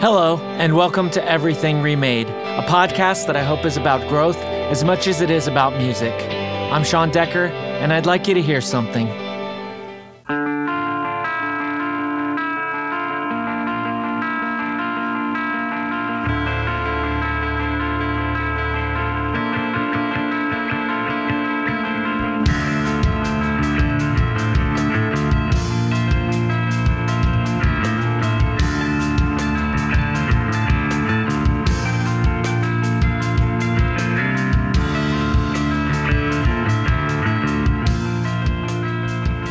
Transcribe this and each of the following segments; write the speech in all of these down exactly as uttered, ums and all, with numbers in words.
Hello, and welcome to Everything Remade, a podcast that I hope is about growth as much as it is about music. I'm Sean Decker, and I'd like you to hear something.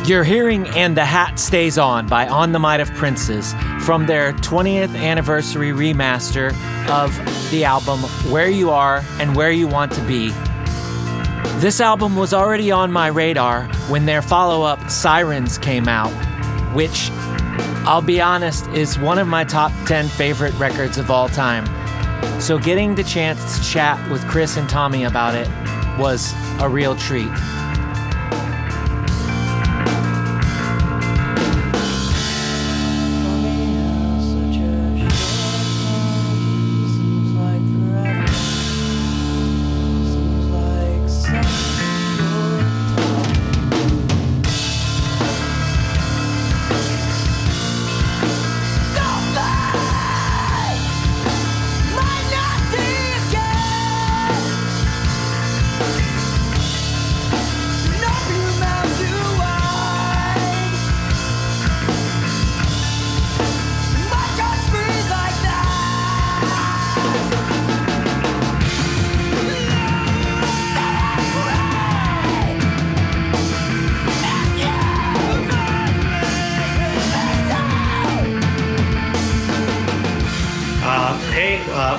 You're hearing And the Hat Stays On by On the Might of Princes from their twentieth anniversary remaster of the album Where You Are and Where You Want to Be. This album was already on my radar when their follow-up Sirens came out, which, I'll be honest, is one of my top ten favorite records of all time. So getting the chance to chat with Chris and Tommy about it was a real treat.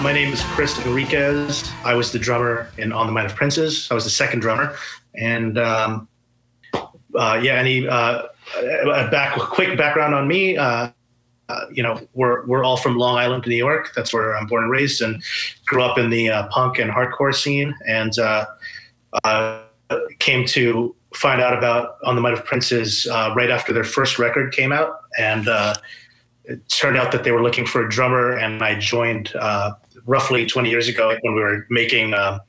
My name is Chris Enriquez. I was the drummer in On the Might of Princes. I was the second drummer. And um, uh, yeah, any uh, back, quick background on me. Uh, uh, you know, we're we're all from Long Island, New York. That's where I'm born and raised, and grew up in the uh, punk and hardcore scene. And uh, uh, came to find out about On the Might of Princes uh, right after their first record came out. And uh, it turned out that they were looking for a drummer, and I joined. Uh, roughly twenty years ago when we were making uh,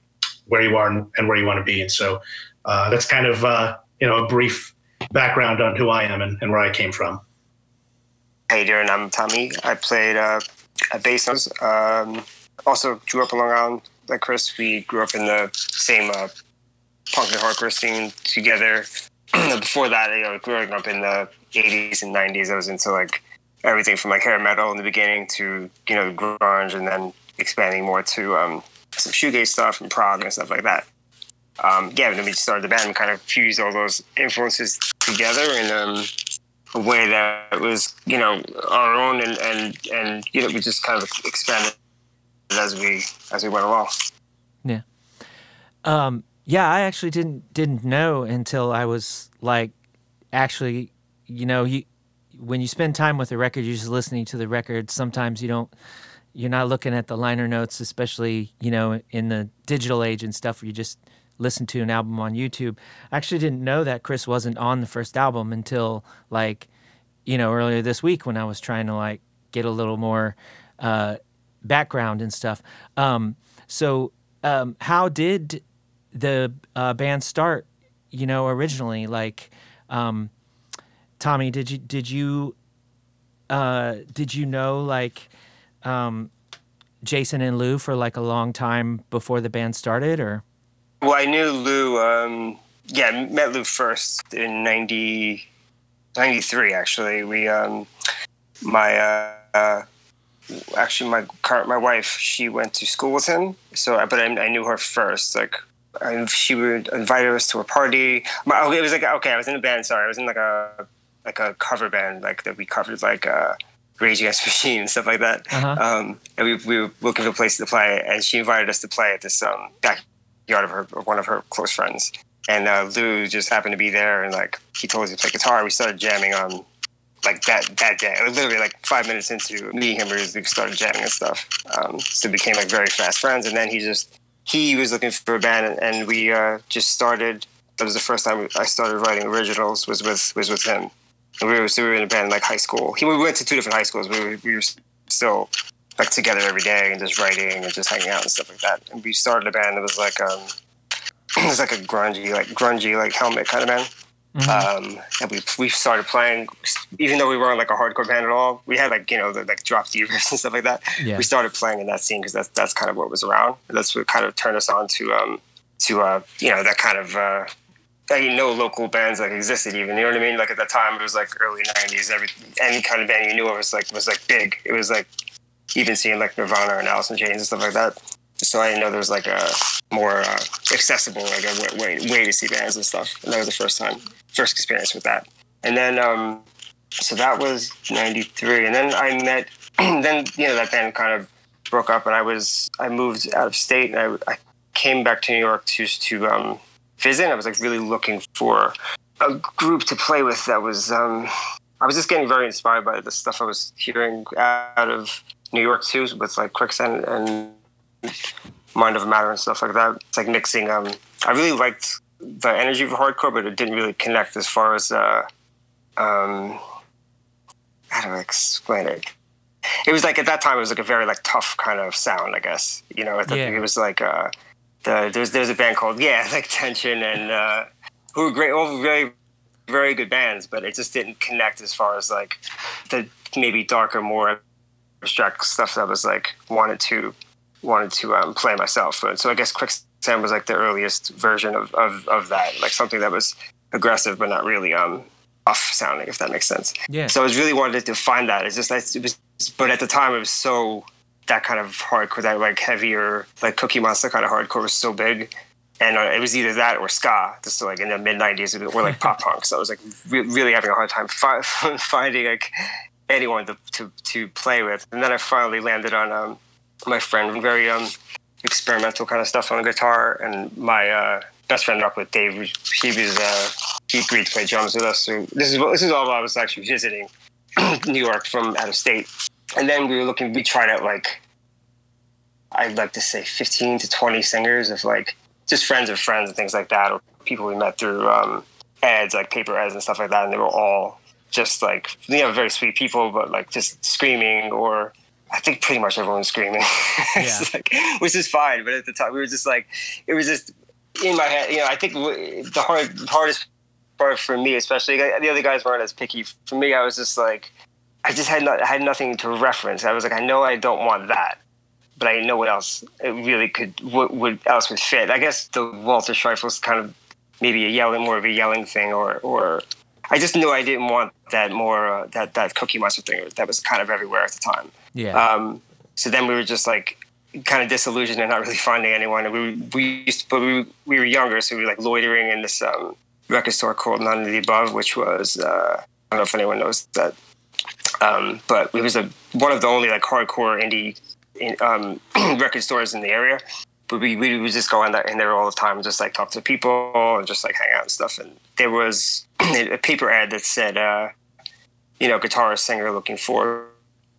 Where You Are and, and Where You Want to Be. And so uh, that's kind of, uh, you know, a brief background on who I am and, and where I came from. Hey, Darren, I'm Tommy. I played uh, a bass. Um, also grew up in Long Island like Chris. We grew up in the same uh, punk and hardcore scene together. Before that, you know, growing up in the eighties and nineties, I was into like everything from like hair metal in the beginning to, you know, grunge, and then expanding more to um, some shoegaze stuff and prog and stuff like that. Um, yeah, and then we started the band and kind of fused all those influences together in um, a way that was, you know, our own, and, and, and you know, we just kind of expanded as we as we went along. Yeah, um, yeah. I actually didn't didn't know until I was like, actually, you know, you when you spend time with a record, you're just listening to the record. Sometimes you don't. You're not looking at the liner notes, especially, you know, in the digital age and stuff where you just listen to an album on YouTube. I actually didn't know that Chris wasn't on the first album until, like, you know, earlier this week when I was trying to, like, get a little more uh, background and stuff. Um, so um, how did the uh, band start, you know, originally? Like, um, Tommy, did you, did you, uh, did you know, like... Um, Jason and Lou for like a long time before the band started, or? Well, I knew Lou. Um, yeah, met Lou first in ninety, ninety-three. Actually, we um, my uh, uh, actually my current my wife, she went to school with him. So, but I, I knew her first. Like, I, she would invite us to a party. My, it was like okay, I was in a band. Sorry, I was in like a like a cover band, like that we covered like. Uh, Rage Against the Machine and stuff like that. Uh-huh. Um, and we, we were looking for a place to play, and she invited us to play at this um, backyard of her of one of her close friends. And uh, Lou just happened to be there, and like he told us to play guitar. We started jamming on like that that day. It was literally like five minutes into meeting him, we started jamming and stuff. Um, so we became like very fast friends. And then he just he was looking for a band, and, and we uh, just started. That was the first time I started writing originals. Was with was with him. We were, so we were in a band like high school. He, we went to two different high schools. We were, we were still like together every day and just writing and just hanging out and stuff like that. And we started a band that was like um, it was like a grungy, like grungy, like Helmet kind of band. Mm-hmm. Um, and we we started playing, even though we weren't like a hardcore band at all. We had like you know the, like drop D riffs and stuff like that. Yeah. We started playing in that scene because that's that's kind of what was around. And that's what kind of turned us on to um to uh you know that kind of uh that you know local bands like existed even you know what I mean like at that time it was like early nineties every any kind of band you knew of was like was like big. It was like even seeing like Nirvana and Alice in Chains and stuff like that. So I didn't know there was like a more uh, accessible like a way way to see bands and stuff. And that was the first time. First experience with that, and then um, so that was ninety-three, and then I met. Then you know that band kind of broke up, and I was I moved out of state, and I, I came back to New York to to um, visit. And I was like really looking for a group to play with that was. Um, I was just getting very inspired by the stuff I was hearing out of New York too, with like Quicksand and Mind of Matter and stuff like that. It's like mixing. Um, I really liked the energy of hardcore, but it didn't really connect as far as uh um how do I explain it. It was like at that time it was like a very like tough kind of sound, I guess. You know, yeah. It was like uh the there's there's a band called yeah, like Tension and uh who were great, all very very good bands, but it just didn't connect as far as like the maybe darker, more abstract stuff that I was like wanted to wanted to um play myself. So I guess Quick Sam was like the earliest version of, of, of that, like something that was aggressive but not really um, off sounding, if that makes sense. Yeah. So I was really wanted to find that. It's just it was, but at the time it was so that kind of hardcore, that like heavier, like Cookie Monster kind of hardcore was so big, and uh, it was either that or ska, just like in the mid nineties, or like pop punk. So I was like re- really having a hard time fi- finding like anyone to, to to play with, and then I finally landed on um, my friend, very um. experimental kind of stuff on guitar, and my uh, best friend up with Dave, he was uh, he agreed to play drums with us. So this is this is all while I was actually visiting New York from out of state, and then we were looking. We tried out like I'd like to say fifteen to twenty singers of like just friends of friends and things like that, or people we met through um, ads like paper ads and stuff like that, and they were all just like you know very sweet people, but like just screaming or. I think pretty much everyone's screaming, yeah. Like, which is fine. But at the time, we were just like, it was just in my head. You know, I think the hard, hardest part for me, especially the other guys weren't as picky. For me, I was just like, I just had not, I had nothing to reference. I was like, I know I don't want that, but I didn't know what else it really could, what, what else would fit. I guess the Walter Schreif was kind of maybe a yelling, more of a yelling thing, or or. I just knew I didn't want that more uh, that that Cookie Monster thing that was kind of everywhere at the time. Yeah. Um, so then we were just like kind of disillusioned and not really finding anyone. And we we used to, but we we were younger, so we were like loitering in this um, record store called None of the Above, which was uh, I don't know if anyone knows that, um, but it was a, one of the only like hardcore indie in, um, record stores in the area. But we we would just go in there, in there all the time, and just like talk to people and just like hang out and stuff. And there was a paper ad that said, uh, you know, guitarist singer looking for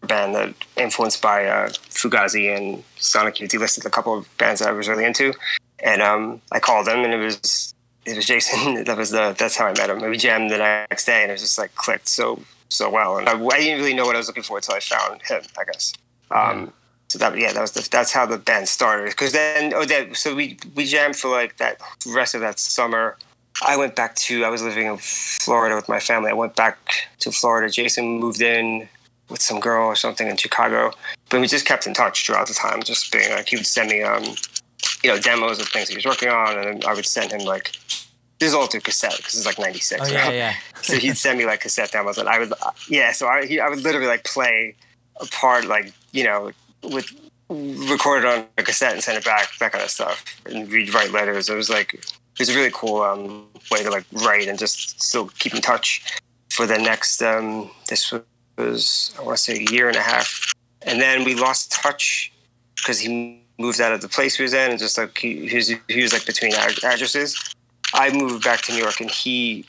a band that influenced by uh, Fugazi and Sonic Youth. He listed a couple of bands that I was really into, and um, I called him, and it was it was Jason. That was the that's how I met him. We jammed the next day, and it was just like clicked so so well. And I, I didn't really know what I was looking for until I found him, I guess. Um, yeah. So that yeah, that was the, that's how the band started. Because then oh, that so we we jammed for like that rest of that summer. I went back to I was living in Florida with my family. I went back to Florida. Jason moved in with some girl or something in Chicago, but we just kept in touch throughout the time. Just being like he would send me um you know demos of things he was working on, and I would send him like this is all through cassette because it's like ninety-six. Oh, yeah, right? Yeah. So he'd send me like cassette demos, and I would yeah. So I he, I would literally like play a part like you know. With recorded on a cassette and send it back, that kind of stuff, and we'd write letters. It was like it was a really cool um, way to like write and just still keep in touch for the next. Um, this was I want to say a year and a half, and then we lost touch because he moved out of the place we was in, and just like he, he, was, he was like between addresses. I moved back to New York, and he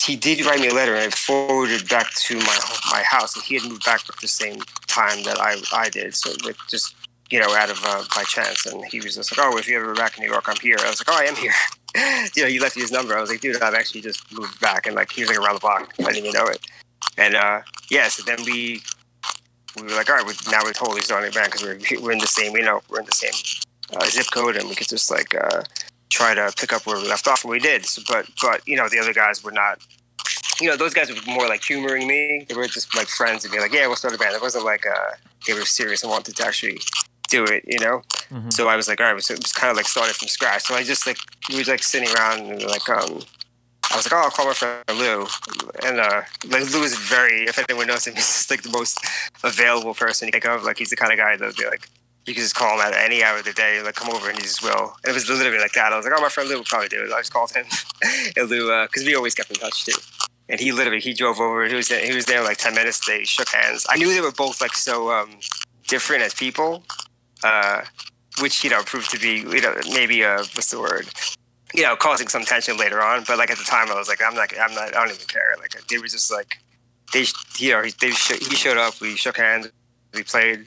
he did write me a letter, and I forwarded back to my my house, and he had moved back at the same time that I I did, so like just you know out of uh, by chance, and he was just like, oh, if you ever back in New York, I'm here. I was like, oh, I am here. You know, he left me his number. I was like, dude, I've actually just moved back, and like he was like around the block. I didn't even know it. And uh, yeah, so then we we were like, all right, we, now we're totally starting back because we're, we're in the same, you know, we're in the same uh, zip code, and we could just like uh, try to pick up where we left off, and we did. So, but but you know, the other guys were not. You know, those guys were more like humoring me. They were just like friends and be like, yeah, we'll start a band. It wasn't like uh, they were serious and wanted to actually do it, you know? Mm-hmm. So I was like, all right, so it was kind of like started from scratch. So I just like, we were like sitting around and like, um, I was like, oh, I'll call my friend Lou. And uh, like Lou is very, if anyone knows him, he's just like the most available person you think of. Like he's the kind of guy that would be like, you can just call him at any hour of the day, like come over and he just will. And it was literally like that. I was like, oh, my friend Lou will probably do it. I just called him and Lou, because uh, we always kept in touch too. And he literally, he drove over, he was there, he was there like ten minutes, they shook hands. I knew they were both like so um, different as people, uh, which, you know, proved to be, you know, maybe, uh, what's the word, you know, causing some tension later on. But like at the time I was like, I'm not, I'm not, I don't even care. Like they were just like, they, you know, they sh- he showed up, we shook hands, we played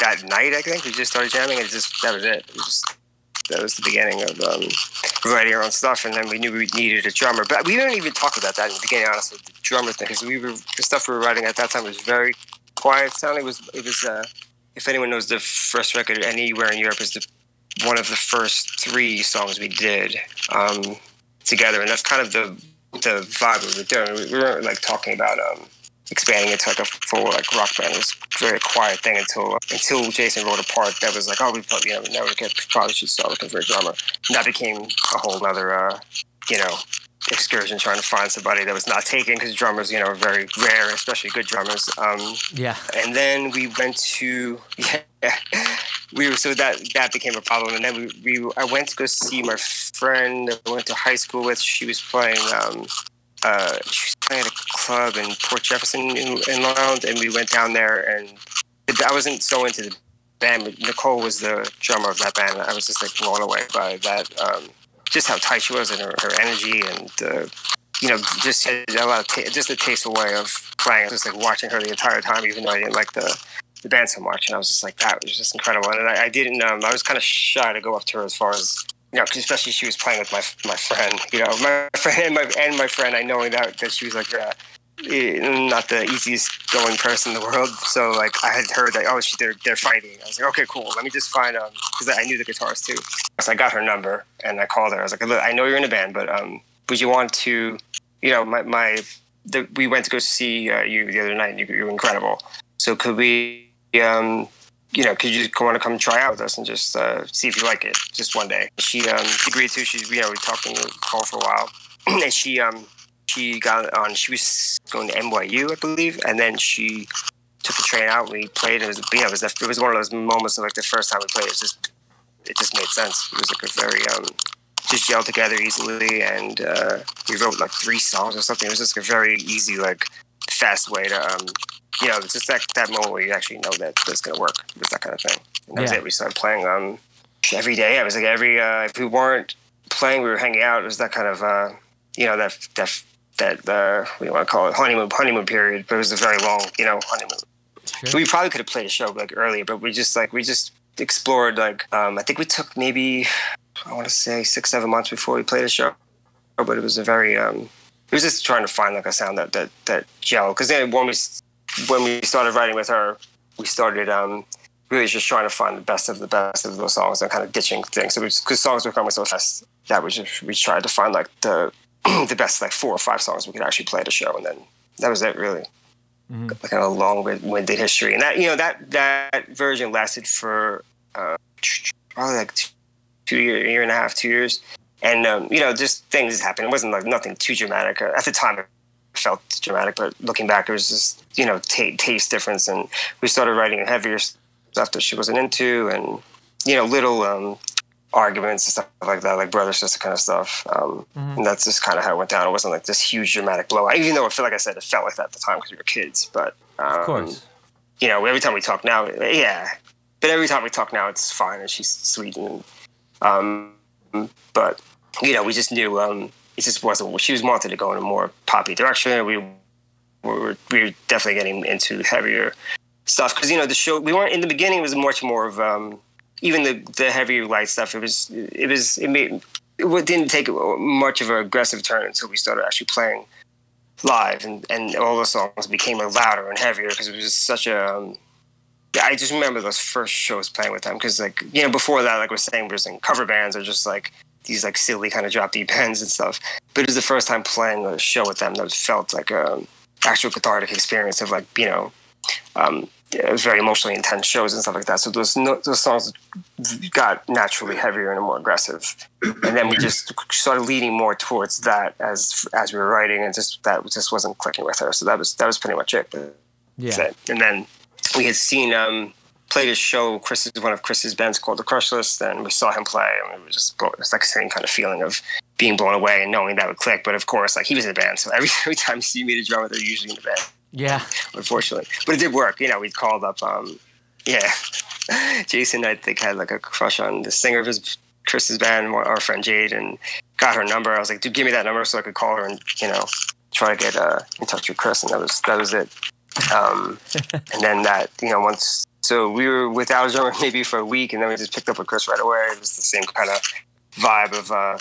that night, I think. We just started jamming and just, that was it. It was just, that was the beginning of um, writing our own stuff, and then we knew we needed a drummer. But we didn't even talk about that in the beginning, honestly, the drummer thing, because we were, the stuff we were writing at that time was very quiet sounding. It was, it was uh, if anyone knows, the first record anywhere in Europe is the, one of the first three songs we did um, together, and that's kind of the the vibe we were doing. We weren't like talking about um, expanding into like a full like rock band. It was a very quiet thing until until Jason wrote a part that was like, oh, we probably, you know, now we could probably should start looking for a drummer. And that became a whole other uh, you know, excursion trying to find somebody that was not taken, because drummers, you know, are very rare, especially good drummers. Um, yeah. And then we went to yeah, we were so that that became a problem. And then we, we I went to go see my friend that I went to high school with. She was playing. Um, Uh, she was playing at a club in Port Jefferson in, in Long Island, and we went down there, and I wasn't so into the band, but Nicole was the drummer of that band, and I was just like blown away by that, um, just how tight she was and her, her energy, and uh, you know, just a lot of ta- just a tasteful way of playing. I was just like watching her the entire time, even though I didn't like the, the band so much, and I was just like, that was just incredible. And I, I didn't, um, I was kind of shy to go up to her as far as, you know, especially she was playing with my my friend, you know, my friend and my, and my friend, I know that, that she was like uh, not the easiest going person in the world. So like I had heard that, oh, she, they're, they're fighting. I was like, okay, cool. Let me just find, um, because I knew the guitarist too. So I got her number and I called her. I was like, look, I know you're in a band, but um, would you want to, you know, my, my the, we went to go see uh, you the other night, and you, you were incredible. So could we, um, you know, could you want to come try out with us and just uh, see if you like it, just one day? She um, agreed to. She's, you know, we talked on the call for a while, and she um, she got on. She was going to N Y U, I believe, and then she took the train out. We played. It was, you know, it was that, it was one of those moments of like the first time we played. It was just, it just made sense. It was like a very um, just gelled together easily, and uh, we wrote like three songs or something. It was just like a very easy, like fast way to. Um, You know, it's just that, that moment where you actually know that that's going to work. It was that kind of thing. And that yeah. was it. We started playing um, every day. I was like, every uh, if we weren't playing, we were hanging out. It was that kind of, uh, you know, that, that, that uh, what do you want to call it, honeymoon honeymoon period. But it was a very long, you know, honeymoon. Sure. We probably could have played a show, like, earlier, but we just, like, we just explored, like, um, I think we took maybe, I want to say, six, seven months before we played a show. But it was a very, um, it was just trying to find, like, a sound that, that, that gel. Because then when we... When we started writing with her, we started um, really just trying to find the best of the best of those songs and kind of ditching things. So because songs were coming so fast, that we just we tried to find like the the best like four or five songs we could actually play at a show, and then that was it really. Mm-hmm. Like a long-winded history, and that, you know, that that version lasted for uh, probably like two year, year and a half, two years, and um, you know, just things happened. It wasn't like nothing too dramatic at the time. Felt dramatic, but looking back, it was just, you know, t- taste difference, and we started writing heavier stuff that she wasn't into, and, you know, little um, arguments and stuff like that, like brother sister kind of stuff. Um, mm-hmm. And that's just kind of how it went down. It wasn't like this huge dramatic blow. Even though I feel like I said it felt like that at the time because we were kids, but um, of course, you know, every time we talk now, yeah, but every time we talk now, it's fine, and she's sweet, and um, but you know, we just knew. Um, It just wasn't. She was wanted to go in a more poppy direction. We, we were we were definitely getting into heavier stuff because, you know, the show we weren't in the beginning. It was much more of um, even the the heavier light stuff. It was it was it, made, it didn't take much of an aggressive turn until we started actually playing live, and, and all the songs became louder and heavier because it was just such a um, I just remember those first shows playing with them because, like, you know, before that, like I was saying, we were just in cover bands or just, like, these, like, silly kind of drop D bands and stuff. But it was the first time playing a show with them that felt like an actual cathartic experience of, like, you know, um, it was very emotionally intense shows and stuff like that. So those, no, those songs got naturally heavier and more aggressive. And then we just started leaning more towards that as as we were writing, and just that just wasn't clicking with her. So that was that was pretty much it. Yeah. It. And then we had seen, um, played a show, Chris is one of Chris's bands called The Crush List, and we saw him play, and we were just, it was like the same kind of feeling of being blown away and knowing that would click. But of course, like, he was in a band, so every, every time you see me meet a drummer, they're usually in the band. Yeah. Unfortunately. But it did work. You know, we called up, um, yeah, Jason, I think, had like a crush on the singer of his, Chris's band, our friend Jade, and got her number. I was like, dude, give me that number so I could call her and, you know, try to get uh, in touch with Chris. And that was, that was it. Um, and then that, you know, once, so we were without a drummer maybe for a week, and then we just picked up with Chris right away. It was the same kind of vibe of, uh,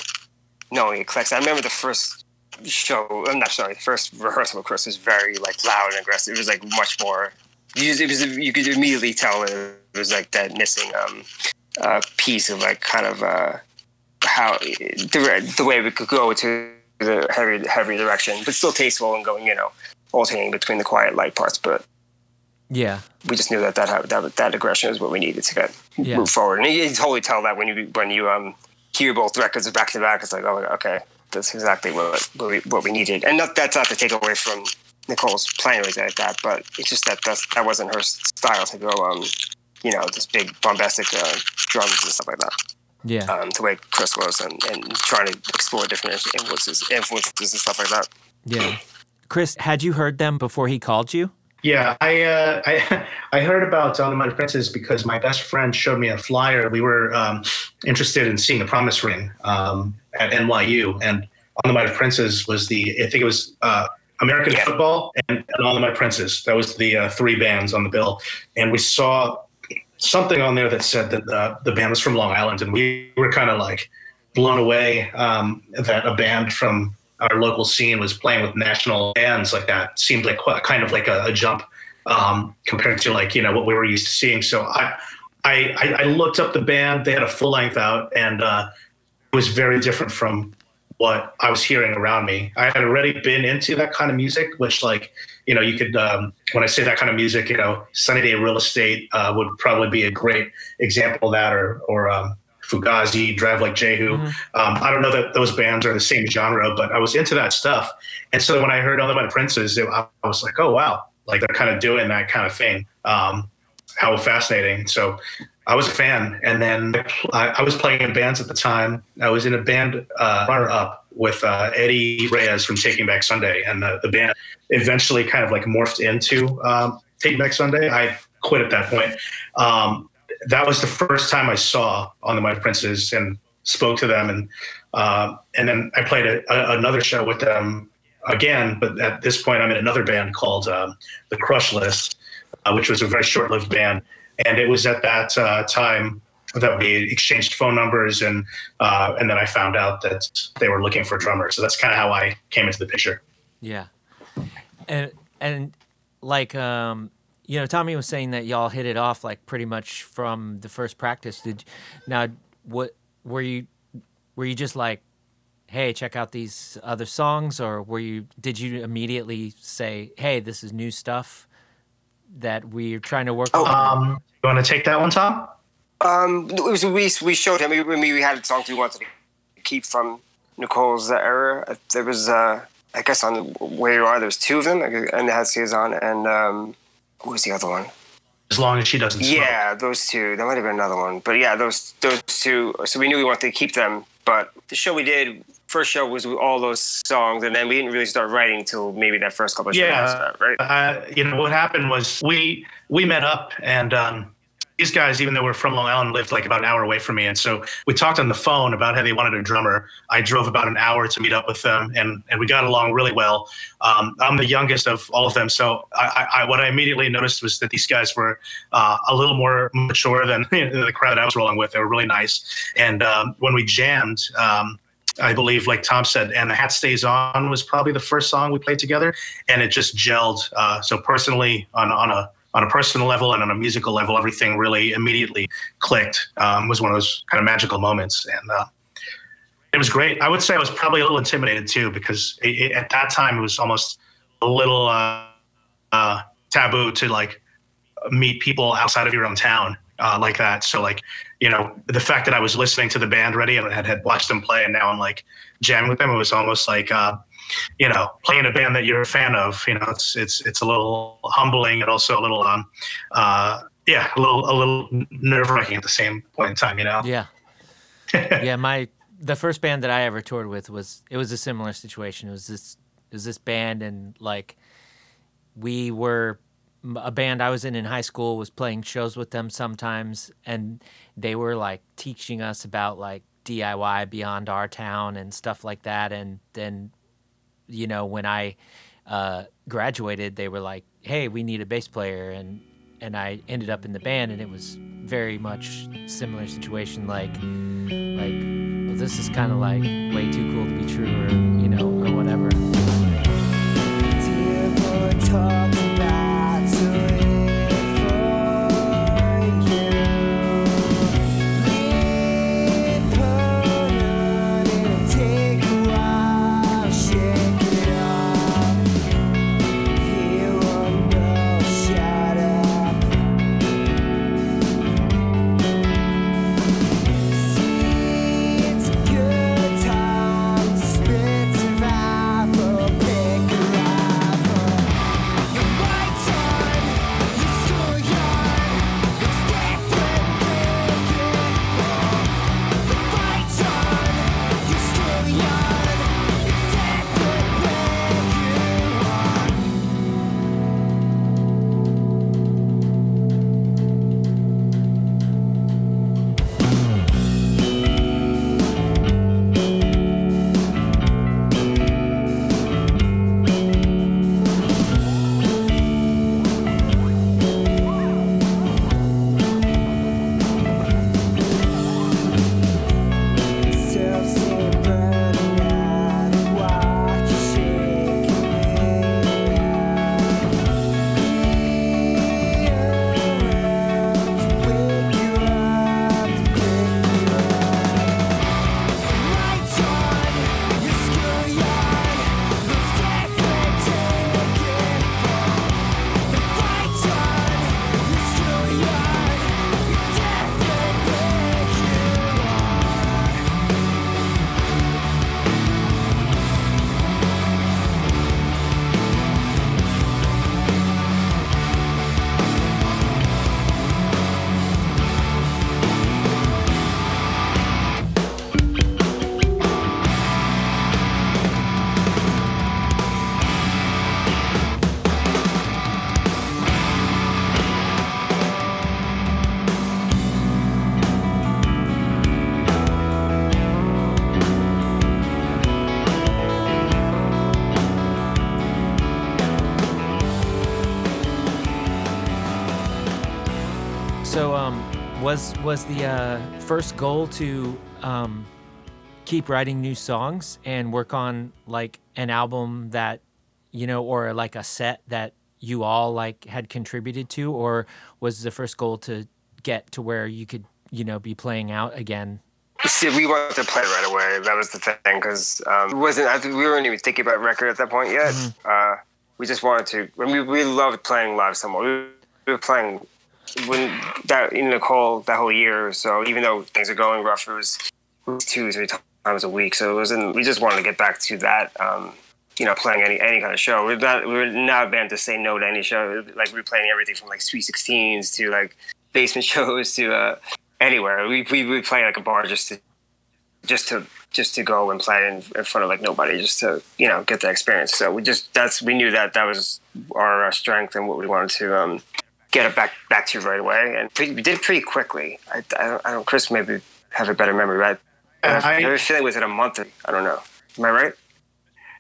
knowing it clicks. I remember the first show, I'm not sorry, first rehearsal of Chris was very, like, loud and aggressive. It was, like, much more, it was, you could immediately tell it was, like, that missing, um, uh, piece of, like, kind of, uh, how, the, the way we could go to the heavy, heavy direction, but still tasteful and going, you know, alternating between the quiet, light parts, but yeah, we just knew that that that, that aggression is what we needed to get yeah. move forward. And you can totally tell that when you when you um, hear both records back to back, it's like, oh, okay, that's exactly what what we, what we needed. And not, that's not to take away from Nicole's playing or anything like that, but it's just that that's, that wasn't her style to go, um, you know, this big bombastic uh, drums and stuff like that. Yeah, um, the way Chris was, and, and trying to explore different influences, influences and stuff like that. Yeah. Chris, had you heard them before he called you? Yeah, I uh, I, I heard about On the Might of Princes because my best friend showed me a flyer. We were um, interested in seeing The Promise Ring um, at N Y U, and On the Might of Princes was the, I think it was uh, American yeah. Football and, and On the Might of Princes. That was the uh, three bands on the bill. And we saw something on there that said that uh, the band was from Long Island, and we were kind of like blown away um, that a band from our local scene was playing with national bands like that. Seemed like quite, kind of like a, a jump um, compared to, like, you know, what we were used to seeing. So I, I, I looked up the band. They had a full length out, and uh, it was very different from what I was hearing around me. I had already been into that kind of music, which, like, you know, you could, um, when I say that kind of music, you know, Sunny Day Real Estate uh, would probably be a great example of that, or, or, um, Fugazi, Drive Like Jehu. Mm-hmm. Um, I don't know that those bands are the same genre, but I was into that stuff. And so when I heard On the Might of Princes, it, I was like, oh, wow. Like, they're kind of doing that kind of thing. Um, how fascinating. So I was a fan. And then I, I was playing in bands at the time. I was in a band uh, runner-up with uh, Eddie Reyes from Taking Back Sunday. And the, the band eventually kind of, like, morphed into um, Taking Back Sunday. I quit at that point. Um, that was the first time I saw On the Might of Princes and spoke to them. And, uh, and then I played a, a, another show with them again, but at this point I'm in another band called, um, The Crush List, uh, which was a very short lived band. And it was at that uh, time that we exchanged phone numbers. And, uh, and then I found out that they were looking for a drummer. So that's kind of how I came into the picture. Yeah. And, and like, um, you know, Tommy was saying that y'all hit it off, like, pretty much from the first practice. Did now, what were you? Were you just like, "Hey, check out these other songs," or were you? Did you immediately say, "Hey, this is new stuff that we're trying to work oh, on"? Um, you want to take that one, Tom? Um, it was, we we showed him. We we had songs we wanted to keep from Nicole's era. There was, uh, I guess, on Where You Are, there's two of them, and it has his on and. Um, What was the other one? As Long As She Doesn't Smoke. Yeah, those two. There might have been another one. But yeah, those those two. So we knew we wanted to keep them. But the show we did, first show was with all those songs. And then we didn't really start writing until maybe that first couple of shows. Yeah, that, right? Uh, you know, what happened was we we met up. And um, these guys, even though we're from Long Island, lived like about an hour away from me. And so we talked on the phone about how they wanted a drummer. I drove about an hour to meet up with them. And, and we got along really well. Um, I'm the youngest of all of them, so I, I, what I immediately noticed was that these guys were uh, a little more mature than the crowd I was rolling with. They were really nice, and um, when we jammed, um, I believe, like Tom said, "And the Hat Stays On" was probably the first song we played together, and it just gelled. Uh, so personally, on on a on a personal level and on a musical level, everything really immediately clicked. Um, it was one of those kind of magical moments. And uh, it was great. I would say I was probably a little intimidated too, because it, it, at that time it was almost a little uh, uh, taboo to like meet people outside of your own town uh, like that. So like, you know, the fact that I was listening to the band already and had, had watched them play, and now I'm like jamming with them, it was almost like, uh, you know, playing a band that you're a fan of, you know, it's, it's, it's a little humbling and also a little, um, uh, yeah, a little, a little nerve wracking at the same point in time, you know? Yeah. Yeah. My, the first band that I ever toured with was, it was a similar situation. It was this, it was this band, and like, we were a band I was in in high school, was playing shows with them sometimes. And they were like teaching us about like D I Y beyond our town and stuff like that. And then, you know, when I uh, graduated, they were like, hey, we need a bass player. And, and I ended up in the band, and it was very much similar situation. Like, like, well, this is kind of like way too cool to be true, or, you know, or whatever. Was was the uh, first goal to um, keep writing new songs and work on like an album that, you know, or like a set that you all like had contributed to, or was the first goal to get to where you could, you know, be playing out again? See, we wanted to play right away. That was the thing, because um, wasn't I, we weren't even thinking about record at that point yet. Mm-hmm. Uh, we just wanted to. I mean, we loved playing live somewhere. We were playing. When that in Nicole that whole year, or so, even though things are going rough, it was two, three times a week. So it wasn't. We just wanted to get back to that. Um, you know, playing any any kind of show. We're not we're not a band to say no to any show. Like we we're playing everything from like Sweet Sixteens to like basement shows to uh, anywhere. We we we play like a bar just to just to just to go and play in, in front of like nobody, just to, you know, get the experience. So we just that's we knew that that was our, our strength and what we wanted to. Um, get it back back to you right away, and pretty, we did pretty quickly. I, I, don't, I don't Chris maybe have a better memory, right? Uh, I have a feeling was it a month? Or, I don't know. Am I right? It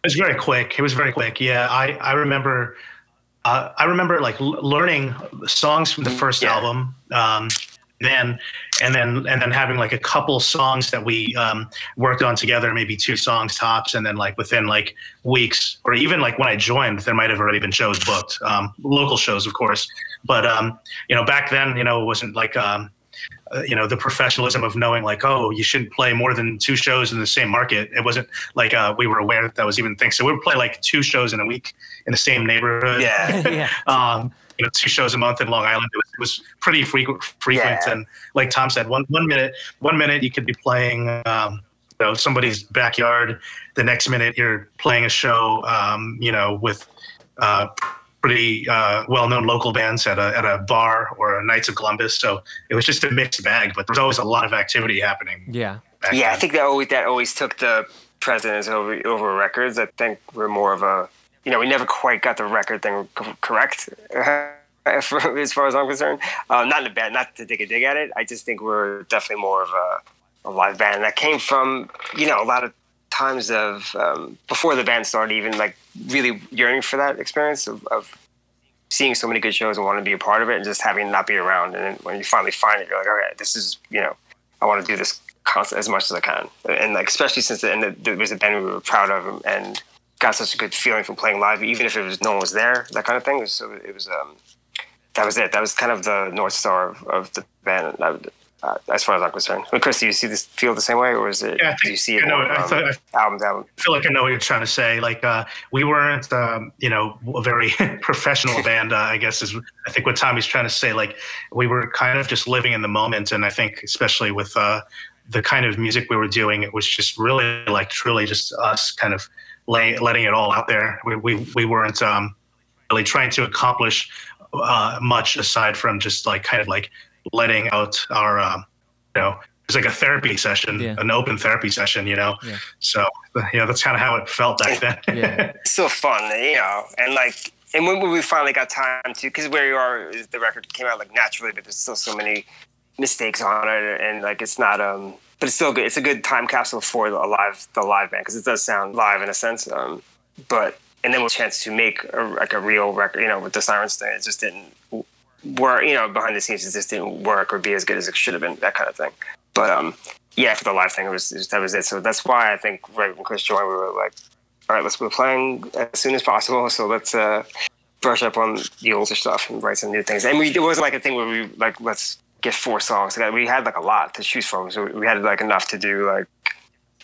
was very quick. It was very quick. Yeah, I I remember. Uh, I remember like l- learning songs from the first yeah. album. Um, then and then and then having like a couple songs that we um worked on together, maybe two songs tops, and then like within like weeks or even like when I joined there might have already been shows booked, um local shows of course, But, um, you know, back then, you know, it wasn't like, um, uh, you know, the professionalism of knowing like, oh, you shouldn't play more than two shows in the same market. It wasn't like uh, we were aware that that was even a thing. So we would play like two shows in a week in the same neighborhood. Yeah. yeah. Um, you know, two shows a month in Long Island. It was, it was pretty frequent. frequent. Yeah. And like Tom said, one, one minute, one minute you could be playing, um, you know, somebody's backyard. The next minute you're playing a show, um, you know, with uh, pretty uh, well-known local bands at a at a bar or a Knights of Columbus. So it was just a mixed bag, but there's always a lot of activity happening. Yeah, yeah. Then. I think that always that always took the precedence over over records. I think we're more of a, you know, we never quite got the record thing c- correct for, as far as I'm concerned. Um, not in a bad, not to dig a dig at it. I just think we're definitely more of a, a live band, and that came from, you know, a lot of times of um, before the band started, even like really yearning for that experience of, of seeing so many good shows and wanting to be a part of it and just having not be around. And then when you finally find it, you're like, all right, this is, you know, I want to do this constant as much as I can. And like, especially since the, and the, there was a band we were proud of and got such a good feeling from playing live, even if it was no one was there, that kind of thing. So it was, um, that was it. That was kind of the North Star of, of the band. And I would, Uh, as far as I'm concerned. Well, Chris, do you see this feel the same way, or is it? Yeah, I think, do you see it? You know, more, I, thought, um, I album down? feel like I know what you're trying to say. Like uh, we weren't, um, you know, a very professional band. Uh, I guess is I think what Tommy's trying to say. Like we were kind of just living in the moment, and I think especially with uh, the kind of music we were doing, it was just really like truly just us kind of lay, letting it all out there. We we we weren't um, really trying to accomplish uh, much aside from just like kind of like. letting out our, um, you know, it's like a therapy session, yeah. an open therapy session, you know? Yeah. So, you know, that's kind of how it felt back then. Yeah. It's still fun, you know? And like, and when we finally got time to, because Where You Are, is the record came out like naturally, but there's still so many mistakes on it. And like, it's not, um, but it's still good. It's a good time capsule for the live, the live band, because it does sound live in a sense. Um, but, and then we'll chance to make a, like a real record, you know, with the Sirens thing, it just didn't, were, you know, behind the scenes, it just didn't work or be as good as it should have been, that kind of thing. But um, yeah, for the live thing, it was, it was that was it. So that's why I think right when Chris joined, we were like, all right, let's go playing as soon as possible. So let's uh, brush up on the older stuff and write some new things. And we, it wasn't like a thing where we like let's get four songs. We had like a lot to choose from, so we had like enough to do like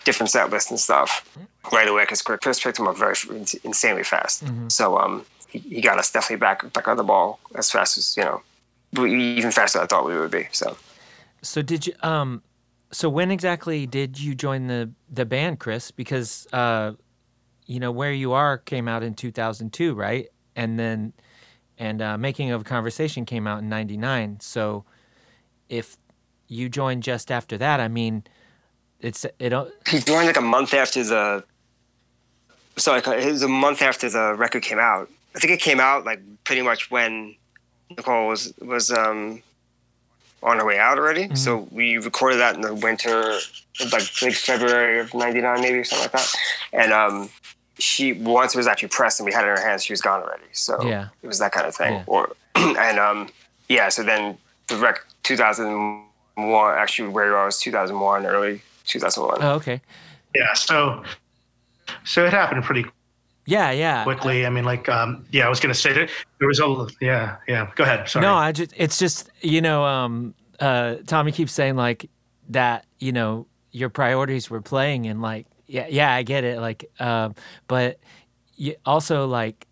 different set lists and stuff right away. Because Chris picked them up very insanely fast. Mm-hmm. So um. He got us definitely back back on the ball as fast as, you know, even faster than I thought we would be. So, so did you? Um, so when exactly did you join the the band, Chris? Because uh, you know, Where You Are came out in two thousand two, right? And then, and uh, Making of a Conversation came out in ninety-nine. So if you joined just after that, I mean, it's it. He joined like a month after the. Sorry, it was a month after the record came out. I think it came out like pretty much when Nicole was was um, on her way out already. Mm-hmm. So we recorded that in the winter, like February of ninety-nine, maybe or something like that. And um, she once it was actually pressed and we had it in her hands, she was gone already. So yeah. It was that kind of thing. Yeah. Or and um, yeah, so then the rec two thousand one actually Where You Are was two thousand one, early two thousand one. Oh, okay. Yeah. So so it happened pretty quickly. Yeah, yeah. Quickly, I mean, like, um, yeah, I was going to say that there was a, yeah, yeah. Go ahead. Sorry. No, I just, it's just, you know, um, uh, Tommy keeps saying like that, you know, your priorities were playing and like, yeah, yeah, I get it. Like, um, but you also like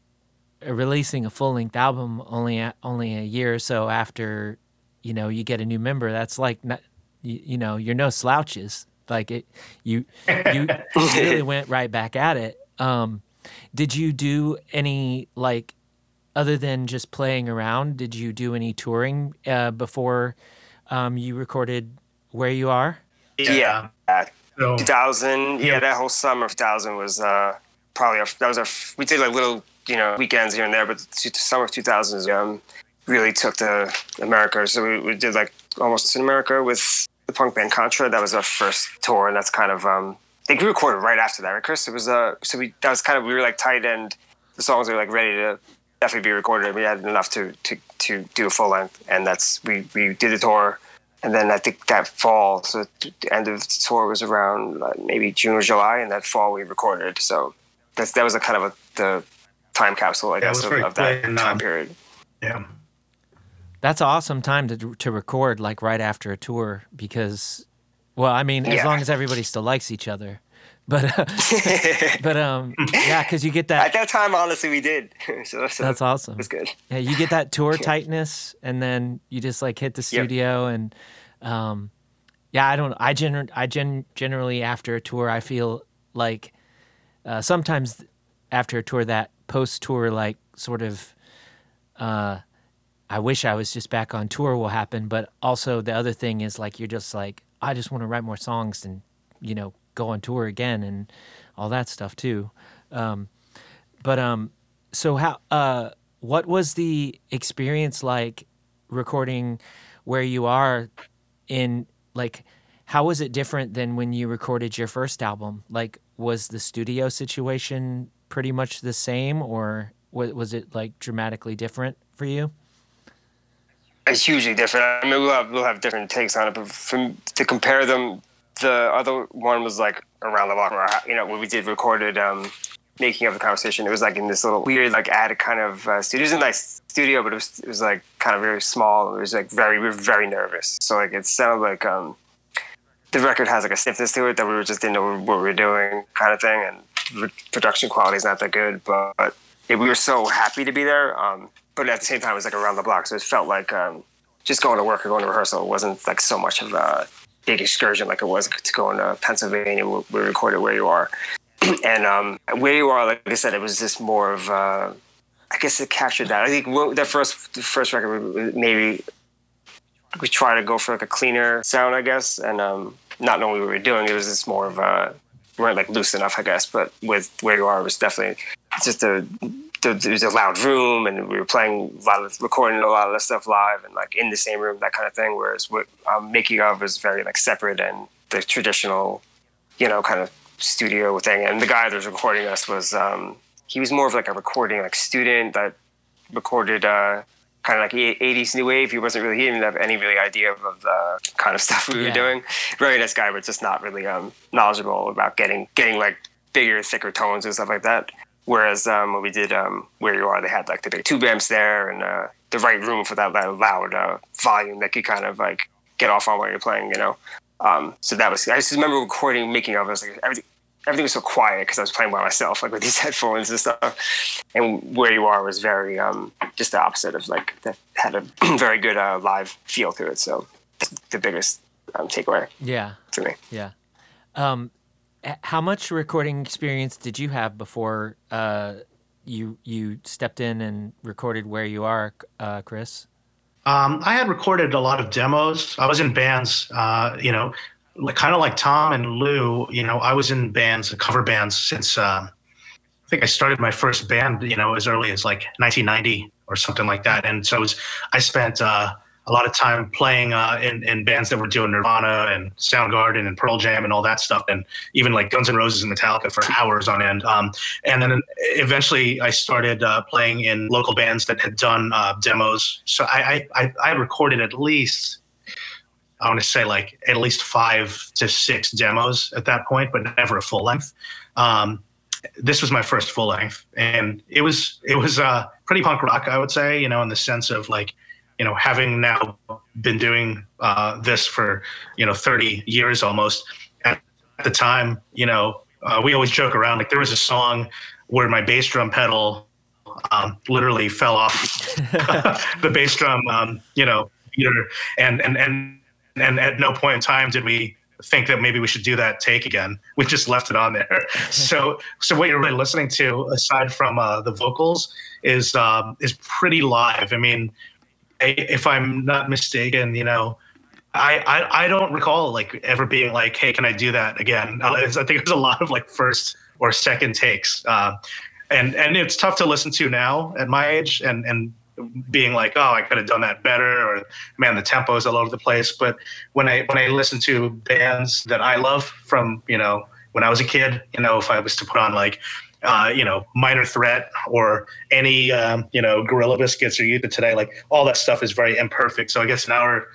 releasing a full length album only, a, only a year or so after, you know, you get a new member. That's like, not, you, you know, you're no slouches. Like it, you, you really went right back at it. Um, Did you do any, like, other than just playing around, did you do any touring uh, before um, you recorded Where You Are? Yeah. yeah. So, two thousand, yeah. yeah, that whole summer of two thousand was uh, probably, our, that was our, we did like little, you know, weekends here and there, but the summer of two thousand is, um, really took to America. So we, we did like Almost in America with the punk band Contra. That was our first tour, and that's kind of... Um, I think we recorded right after that, right, Chris? It was uh, so we that was kind of we were like tight end. The songs were like ready to definitely be recorded. We had enough to to, to do a full length, and that's we, we did the tour, and then I think that fall, so the end of the tour was around like maybe June or July, and that fall we recorded. So that's that was a kind of a the time capsule, I yeah, guess, of, of that and, um, time period. Yeah. That's an awesome time to to record, like right after a tour, because, well, I mean, yeah. as long as everybody still likes each other. But, uh, but um, yeah, because you get that. At that time, honestly, we did. so, so That's awesome. It was good. Yeah, you get that tour tightness, and then you just like hit the studio, yep. and um, yeah, I don't. I gen. I gen. Generally, after a tour, I feel like uh, sometimes after a tour, that post tour, like sort of, uh, I wish I was just back on tour will happen. But also the other thing is like you're just like I just want to write more songs and you know. go on tour again and all that stuff too. Um, but um, so how? Uh, what was the experience like recording Where You Are in like, how was it different than when you recorded your first album? Like, was the studio situation pretty much the same or was it like dramatically different for you? It's hugely different. I mean, we'll have, we'll have different takes on it, but from, to compare them, the other one was like around the block, you know, when we did recorded um, Making of the Conversation. It was like in this little weird, like attic kind of uh, studio. It was a nice studio, but it was it was like kind of very small. It was like very, we were very nervous. So like it sounded like um, the record has like a stiffness to it that we were just didn't know what we were doing, kind of thing. And the production quality is not that good, but it, we were so happy to be there. Um, but at the same time, it was like around the block, so it felt like um, just going to work or going to rehearsal. It wasn't like so much of a big excursion like it was to go into Pennsylvania. We recorded Where You Are, and um, Where You Are, like I said, it was just more of uh, I guess it captured that. I think that first the first record, maybe we tried to go for like a cleaner sound, I guess, and um, not knowing what we were doing, it was just more of a, we weren't like loose enough, I guess. But with Where You Are, it was definitely just a it was a loud room, and we were playing a lot of recording a lot of the stuff live, and like in the same room, that kind of thing. Whereas what um, Making Of is very like separate and the traditional, you know, kind of studio thing. And the guy that was recording us was um, he was more of like a recording like student that recorded uh, kind of like eighties new wave. He wasn't really he didn't have any really idea of the kind of stuff we yeah. were doing. Very nice guy, but just not really um, knowledgeable about getting getting like bigger, thicker tones and stuff like that. Whereas um, when we did um, Where You Are, they had like the big tube amps there and uh, the right room for that loud uh, volume that could kind of like get off on while you're playing, you know. Um, so that was, I just remember recording Making Of, I was like, everything, everything was so quiet because I was playing by myself, like with these headphones and stuff. And Where You Are was very, um, just the opposite of like, that had a very good uh, live feel to it. So that's the biggest um, takeaway yeah. to me. Yeah. Um, How much recording experience did you have before uh, you you stepped in and recorded Where You Are, uh, Chris? Um, I had recorded a lot of demos. I was in bands, uh, you know, like, kind of like Tom and Lou. You know, I was in bands, cover bands, since uh, I think I started my first band, you know, as early as like nineteen ninety or something like that. And so it was, I spent uh, a lot of time playing uh, in, in bands that were doing Nirvana and Soundgarden and Pearl Jam and all that stuff, and even like Guns N' Roses and Metallica for hours on end. Um, and then eventually I started uh, playing in local bands that had done uh, demos. So I, I, I recorded at least, I want to say like at least five to six demos at that point, but never a full length. Um, this was my first full length, and it was, it was uh, pretty punk rock, I would say, you know, in the sense of like, you know, having now been doing uh, this for, you know, thirty years almost, at the time, you know, uh, we always joke around. Like there was a song where my bass drum pedal um, literally fell off the bass drum, um, you know, and, and, and, and at no point in time did we think that maybe we should do that take again. We just left it on there. So, so what you're really listening to, aside from uh, the vocals, is um, is pretty live. I mean, if I'm not mistaken, you know, I, I, I don't recall like ever being like, hey, can I do that again? I think there's a lot of like first or second takes. Uh, and, and it's tough to listen to now at my age and, and being like, oh, I could have done that better, or man, the tempo is all over the place. But when I, when I listen to bands that I love from, you know, when I was a kid, you know, if I was to put on like, Uh, you know, Minor Threat or any, um, you know, Gorilla Biscuits or Utah Today, like all that stuff is very imperfect. So I guess in our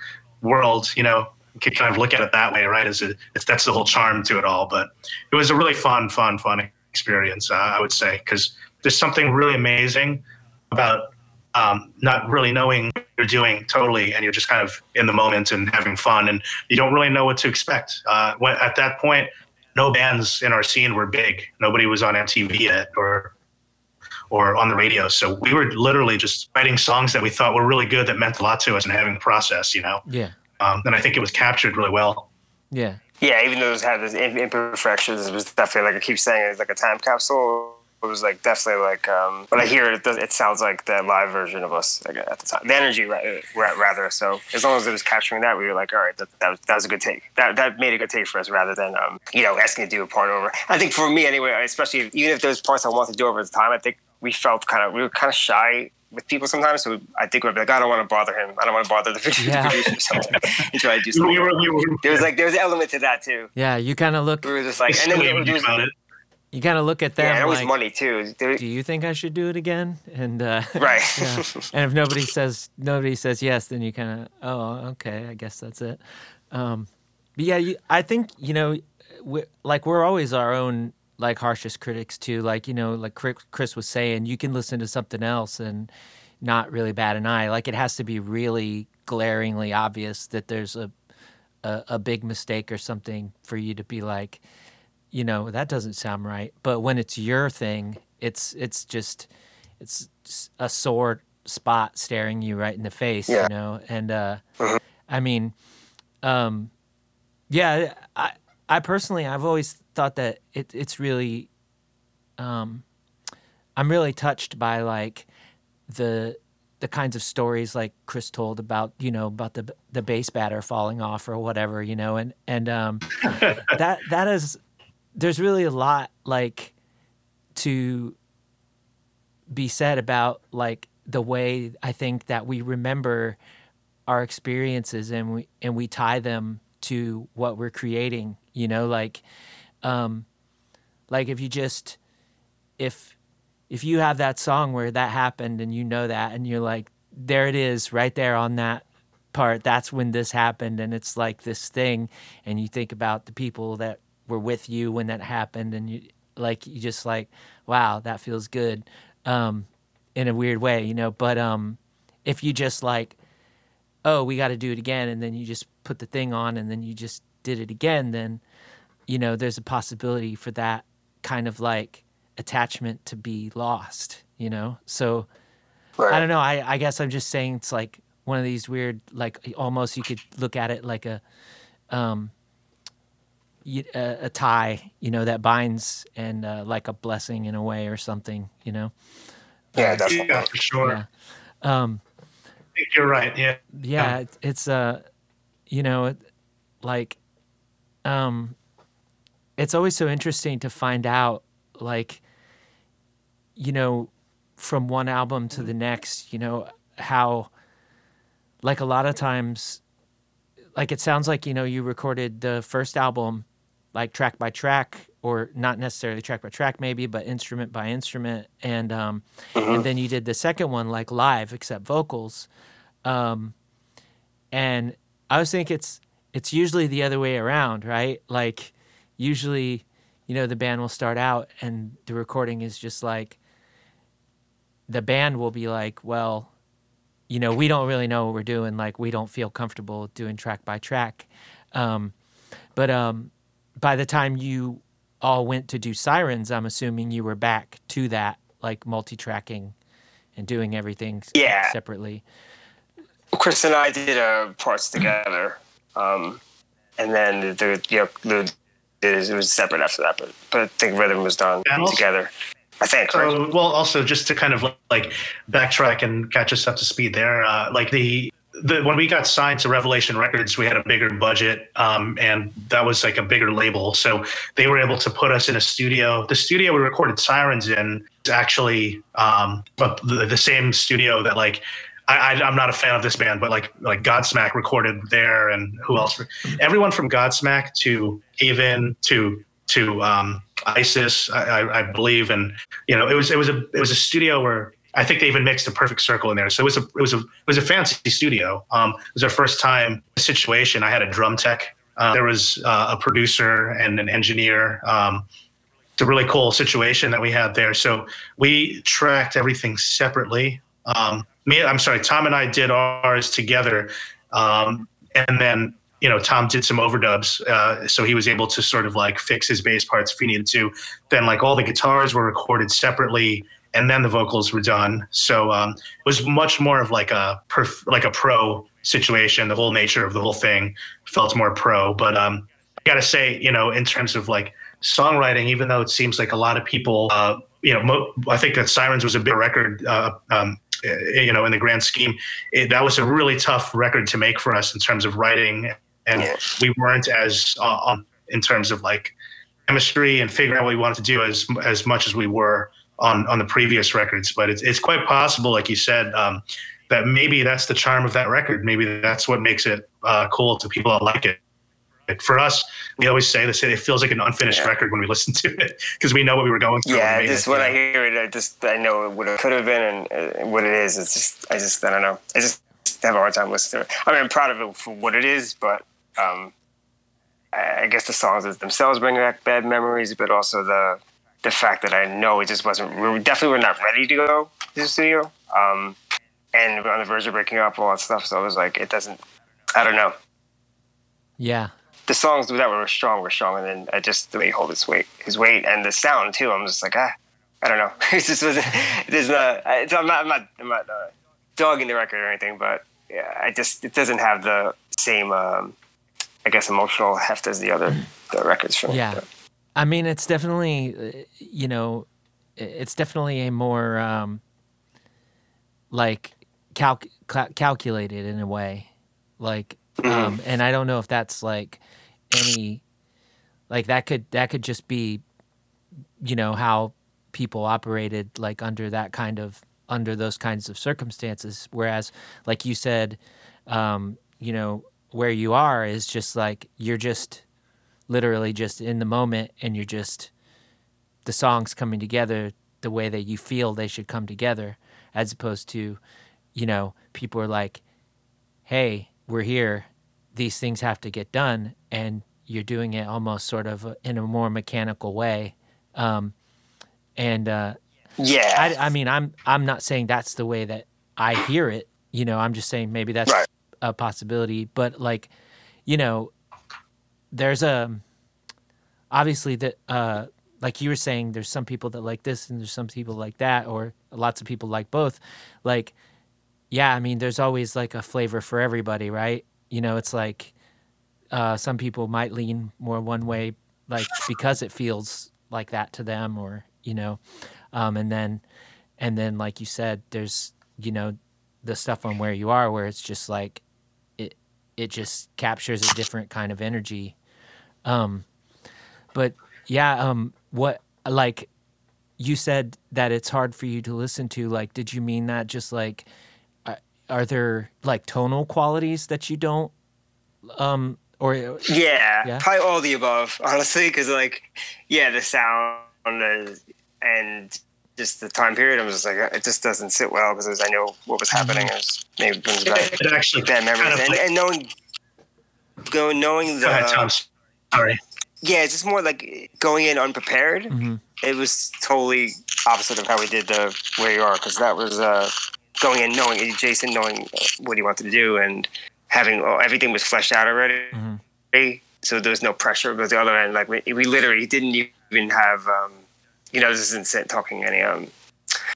world, you know, you can kind of look at it that way, right? As a, it's, that's the whole charm to it all. But it was a really fun, fun, fun experience, uh, I would say, because there's something really amazing about um, not really knowing you're doing totally, and you're just kind of in the moment and having fun, and you don't really know what to expect. Uh, when, at that point, no bands in our scene were big. Nobody was on M T V yet or or on the radio. So we were literally just writing songs that we thought were really good that meant a lot to us and having a process, you know? Yeah. Um, and I think it was captured really well. Yeah. Yeah, even though it was, had this imperfections, it was definitely, like I keep saying, it's like a time capsule. It was like definitely like, um, when I hear it, it, does, it sounds like the live version of us like at the time. The energy, rather. So as long as it was capturing that, we were like, all right, that, that, was, that was a good take. That that made a good take for us rather than, um, you know, asking to do a part over. I think for me anyway, especially if, even if there's parts I wanted to do over the time, I think we felt kind of, we were kind of shy with people sometimes, so I think we'd be like, I don't want to bother him. I don't want to bother the producer yeah. or something. And try to do something. There was like there was an element to that too. Yeah, you kind of look. We were just like, and then we would do about it. You kind of look at them. Yeah, it was like, money too. There, do you think I should do it again? And uh, right. Yeah. And if nobody says nobody says yes, then you kind of oh okay, I guess that's it. Um, but yeah, you, I think you know, we, like we're always our own. Like harshest critics too, like, you know, like Chris was saying, you can listen to something else and not really bat an eye. Like it has to be really glaringly obvious that there's a, a, a big mistake or something for you to be like, you know, that doesn't sound right. But when it's your thing, it's, it's just, it's a sore spot staring you right in the face, yeah. you know? And, uh, mm-hmm. I mean, um, yeah, I, I personally, I've always thought that it, it's really, um, I'm really touched by like the the kinds of stories like Chris told about, you know, about the the bass batter falling off or whatever, you know, and and um, that that is there's really a lot like to be said about like the way I think that we remember our experiences and we and we tie them to what we're creating, you know, like, um, like if you just, if, if you have that song where that happened and you know that, and you're like, there it is right there on that part. That's when this happened. And it's like this thing. And you think about the people that were with you when that happened. And you like, you just like, wow, that feels good. Um, in a weird way, you know, but, um, if you just like, oh, we got to do it again. And then you just put the thing on and then you just did it again. Then, you know, there's a possibility for that kind of like attachment to be lost, you know? So right. I don't know. I, I guess I'm just saying it's like one of these weird, like almost you could look at it like a, um, a, a tie, you know, that binds and uh, like a blessing in a way or something, you know? Yeah, that's yeah, for sure. Yeah. Um, I think you're right. Yeah. Yeah. It, it's, uh, you know, it, like, um, it's always so interesting to find out, like, you know, from one album to the next, you know, how, like, a lot of times, like, it sounds like, you know, you recorded the first album, like, track by track, or not necessarily track by track maybe, but instrument by instrument. And um, uh-huh. and then you did the second one like live except vocals. Um, and I always think it's it's usually the other way around, right? Like usually, you know, the band will start out and the recording is just like, the band will be like, well, you know, we don't really know what we're doing. Like we don't feel comfortable doing track by track. Um, but um, by the time you all went to do Sirens, I'm assuming you were back to that, like multi-tracking and doing everything yeah. separately. Chris and I did uh, parts together, um, and then the, you know, the, it was separate after that, but, but I think Rhythm was done and together. I think, right? Uh, well, also, just to kind of like backtrack and catch us up to speed there, uh, like the... The, when we got signed to Revelation Records, we had a bigger budget, um, and that was like a bigger label. So they were able to put us in a studio. The studio we recorded Sirens in is actually um, the, the same studio that like, I, I, I'm not a fan of this band, but like like Godsmack recorded there, and who else? Everyone from Godsmack to Haven to to um, ISIS, I, I, I believe, and you know, it was it was a it was a studio where. I think they even mixed a perfect circle in there. So it was a it was a it was a fancy studio. Um, it was our first time situation. I had a drum tech. Uh, there was uh, a producer and an engineer. Um, it's a really cool situation that we had there. So we tracked everything separately. Um, me, I'm sorry, Tom and I did ours together. Um, and then, you know, Tom did some overdubs. Uh, so he was able to sort of like fix his bass parts if he needed to. Then like all the guitars were recorded separately and then the vocals were done. So um, it was much more of like a, perf- like a pro situation. The whole nature of the whole thing felt more pro, but um, I gotta say, you know, in terms of like songwriting, even though it seems like a lot of people, uh, you know, mo- I think that Sirens was a big record, uh, um, you know, in the grand scheme, it, that was a really tough record to make for us in terms of writing. And yeah. we weren't as uh, on in terms of like chemistry and figuring out what we wanted to do as, as much as we were on, on the previous records. But it's, it's quite possible, like you said, um, that maybe that's the charm of that record. Maybe that's what makes it uh, cool to people that like it. For us, we always say this, it feels like an unfinished yeah. record when we listen to it because we know what we were going through. Yeah, just when I hear it, I just, I know what it could have been and what it is. It's just, I just, I don't know. I just have a hard time listening to it. I mean, I'm proud of it for what it is, but um, I guess the songs themselves bring back bad memories, but also the the fact that I know it just wasn't, we definitely were not ready to go to the studio. Um, and we're on the verge of breaking up, all that stuff. So I was like, it doesn't, I don't know. Yeah. The songs that were strong were strong, and then I just the way he held his weight, his weight, and the sound too. I'm just like, ah, I don't know. It's just wasn't. There's not. I, I'm not. I'm not. I'm not uh, dogging the record or anything, but yeah, I just it doesn't have the same, um, I guess, emotional heft as the other the records from. Yeah, the, I mean, it's definitely, you know, it's definitely a more um, like cal- cal- calculated in a way, like. Um, and I don't know if that's like any, like that could, that could just be, you know, how people operated like under that kind of, under those kinds of circumstances. Whereas like you said, um, you know, where you are is just like, you're just literally just in the moment and you're just, the songs coming together the way that you feel they should come together, as opposed to, you know, people are like, hey, we're here, these things have to get done, and you're doing it almost sort of in a more mechanical way. Um, and uh, yeah, I, I mean, I'm I'm not saying that's the way that I hear it. You know, I'm just saying maybe that's right. a possibility. But like, you know, there's a obviously that uh, like you were saying, there's some people that like this and there's some people like that, or lots of people like both. Like. Yeah, I mean, there's always like a flavor for everybody, right? You know, it's like uh, some people might lean more one way, like because it feels like that to them, or you know, um, and then, and then, like you said, there's you know, the stuff on Where You Are, where it's just like it, it just captures a different kind of energy. Um, but yeah, um, what like you said that it's hard for you to listen to. Like, did you mean that just like? Are there like tonal qualities that you don't, um, or yeah, yeah? Probably all the above, honestly, because like, yeah, the sound is, and just the time period, I was just like, it just doesn't sit well because I know what was happening. It was, maybe brings back it actually bad memories, kind of like, and, and knowing, knowing the. Go ahead, Tom. Sorry. Yeah, it's just more like going in unprepared. Mm-hmm. It was totally opposite of how we did the Where You Are, because that was uh. Going in knowing Jason, knowing what he wanted to do, and having oh, everything was fleshed out already, mm-hmm. so there was no pressure. But the other end, like we, we literally didn't even have, um, you know, this isn't talking any um,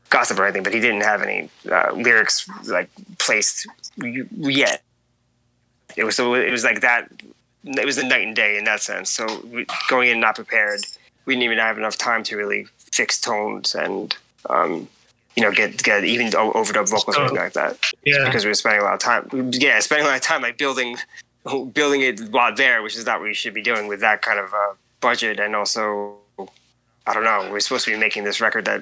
gossip or anything, but he didn't have any uh, lyrics like placed yet. It was so it was like that. It was the night and day in that sense. So we, going in not prepared, we didn't even have enough time to really fix tones and. Um, You know, get get even overdub vocals or anything like that. Yeah, because we were spending a lot of time. Yeah, spending a lot of time like building, building it while there, which is not what you should be doing with that kind of uh, budget. And also, I don't know, we're supposed to be making this record that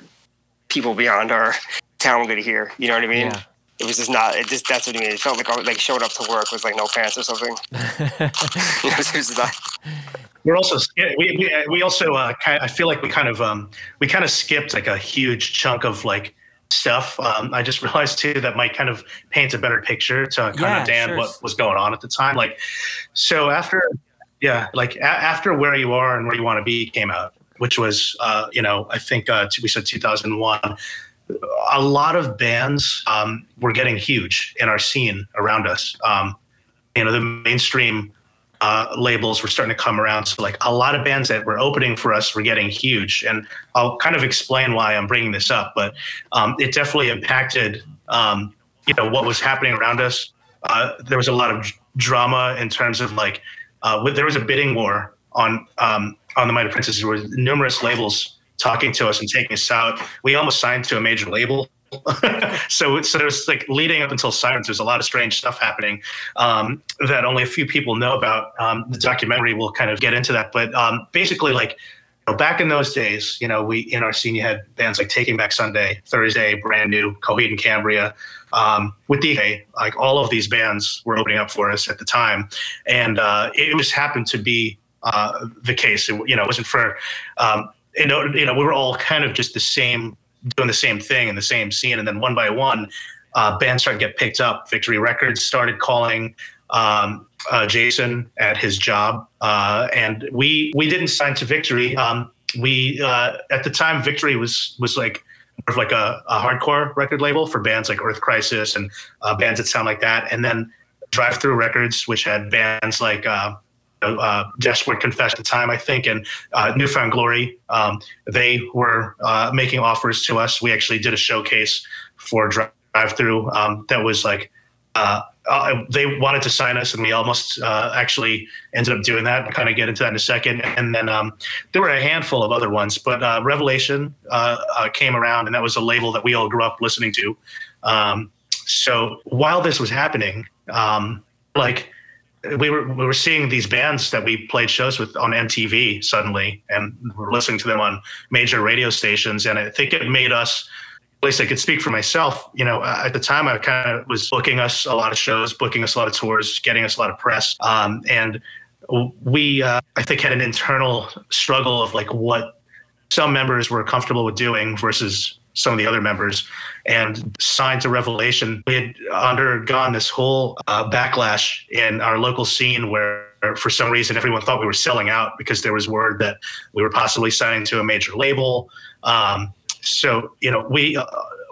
people beyond our town were going to hear. You know what I mean? Yeah. It was just not. It just that's what I mean. It felt like I like showed up to work with like no pants or something. You know, it was not. We're also we we, we also uh, kind of, I feel like we kind of um, we kind of skipped like a huge chunk of like. Stuff. Um, I just realized too that might kind of paint a better picture to kind yeah, of Dan sure. what was going on at the time. Like, so after, yeah, like a- after Where You Are and Where You Want to Be came out, which was, uh, you know, I think uh, we said two thousand one. a lot of bands um, were getting huge in our scene around us. Um, you know, the mainstream uh, labels were starting to come around. So like a lot of bands that were opening for us were getting huge. And I'll kind of explain why I'm bringing this up, but um, it definitely impacted, um, you know, what was happening around us. Uh, there was a lot of drama in terms of like, uh, with, there was a bidding war on um, on the Might of Princes. There were numerous labels talking to us and taking us out. We almost signed to a major label. so, so there was like leading up until Sirens, there's a lot of strange stuff happening um, that only a few people know about. Um, the documentary will kind of get into that. But um, basically, like you know, back in those days, you know, we in our scene, you had bands like Taking Back Sunday, Thursday, Brand New, Coheed and Cambria. Um, with D K, like all of these bands were opening up for us at the time. And uh, it just happened to be uh, the case. It, you know, it wasn't for, um, you know, you know, we were all kind of just the same, doing the same thing in the same scene. And then one by one, uh, bands started to get picked up. Victory Records started calling um, uh, Jason at his job. Uh, and we we didn't sign to Victory. Um, we, uh, at the time, Victory was was like, of like a, a hardcore record label for bands like Earth Crisis and uh, bands that sound like that. And then Drive Through Records, which had bands like uh, uh, Desperate Confession Time, I think, and uh, Newfound Glory. Um, they were uh, making offers to us. We actually did a showcase for Drive Through um, that was like, uh, uh, they wanted to sign us and we almost uh, actually ended up doing that. We'll kind of get into that in a second. And then um, there were a handful of other ones, but uh, Revelation uh, uh, came around, and that was a label that we all grew up listening to. Um, so while this was happening, um, like we were we were seeing these bands that we played shows with on M T V suddenly, and we're listening to them on major radio stations, and I think it made us, at least I could speak for myself, you know, at the time I kind of was booking us a lot of shows, booking us a lot of tours, getting us a lot of press. Um, and we, uh, I think, had an internal struggle of like what some members were comfortable with doing versus some of the other members. And signed to Revelation, we had undergone this whole uh, backlash in our local scene where for some reason everyone thought we were selling out because there was word that we were possibly signing to a major label. Um, So, you know, we uh,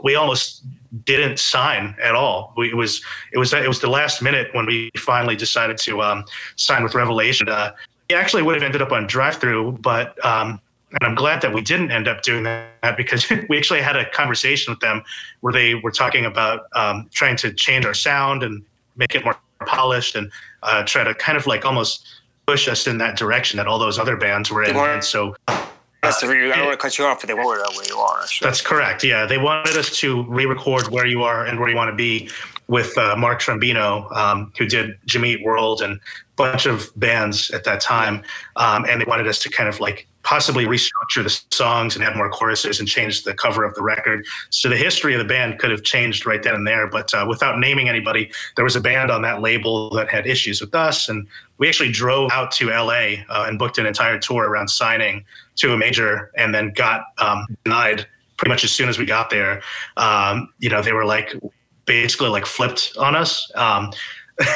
we almost didn't sign at all. We, it was it was it was the last minute when we finally decided to um, sign with Revelation. Uh, we actually would have ended up on Drive Through, but um, and I'm glad that we didn't end up doing that, because we actually had a conversation with them where they were talking about um, trying to change our sound and make it more polished and uh, try to kind of like almost push us in that direction that all those other bands were in. And so. Uh, yes, I don't want to cut you off, but they wanted Where You Are. Sure. That's correct. Yeah, they wanted us to re-record Where You Are and Where You Want to Be with uh, Mark Trombino, um, who did Jimmy Eat World and a bunch of bands at that time. Um, and they wanted us to kind of like possibly restructure the songs and add more choruses and change the cover of the record. So the history of the band could have changed right then and there. But uh, without naming anybody, there was a band on that label that had issues with us. And we actually drove out to L A uh, and booked an entire tour around signing to a major, and then got um, denied pretty much as soon as we got there. Um, you know, they were like basically like flipped on us. Um,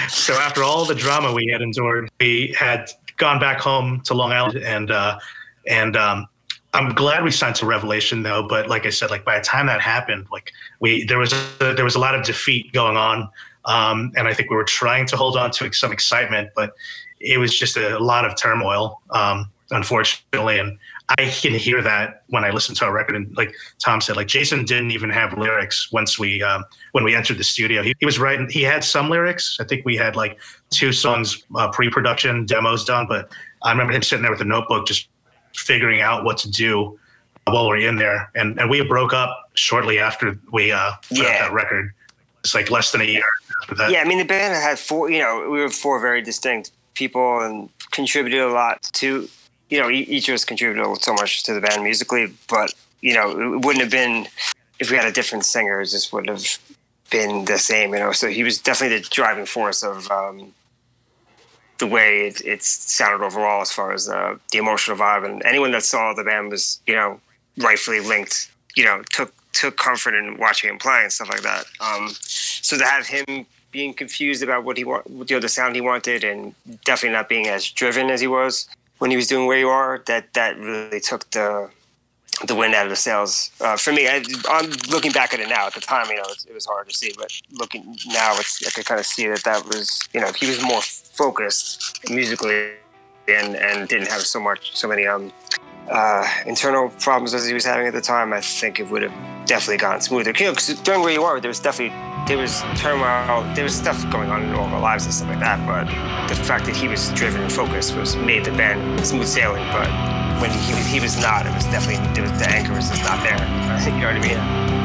so after all the drama we had endured, we had gone back home to Long Island, and uh, and um, I'm glad we signed to Revelation though. But like I said, like by the time that happened, like we there was a, there was a lot of defeat going on, um, and I think we were trying to hold on to some excitement, but it was just a lot of turmoil. Um, unfortunately. And I can hear that when I listen to our record. And like Tom said, like Jason didn't even have lyrics once we, um, when we entered the studio, he, he was writing, he had some lyrics. I think we had like two songs, uh, pre-production demos done, but I remember him sitting there with a notebook, just figuring out what to do while we're in there. And and we broke up shortly after we, uh, put yeah. out that record. It's like less than a year after that. Yeah. I mean, the band had four, you know, we were four very distinct people and contributed a lot to, you know, each of us contributed so much to the band musically, but, you know, it wouldn't have been, if we had a different singer, it just wouldn't have been the same, you know. So he was definitely the driving force of um, the way it, it sounded overall as far as uh, the emotional vibe. And anyone that saw the band was, you know, rightfully linked, you know, took took comfort in watching him play and stuff like that. Um, so to have him being confused about what he want, you know, the sound he wanted, and definitely not being as driven as he was when he was doing Where You Are, that that really took the the wind out of the sails uh, for me. I, I'm looking back at it now. At the time, you know, it, it was hard to see, but looking now, it's, I could kind of see that that was, you know, he was more focused musically and and didn't have so much, so many um, uh, internal problems as he was having at the time. I think it would have definitely gone smoother. You know, because during Where You Are, there was definitely there was turmoil, there was stuff going on in all of our lives and stuff like that. But the fact that he was driven and focused was made the band smooth sailing. But when he was, he was not, it was definitely, it was, the anchor was just not there. I think you know what I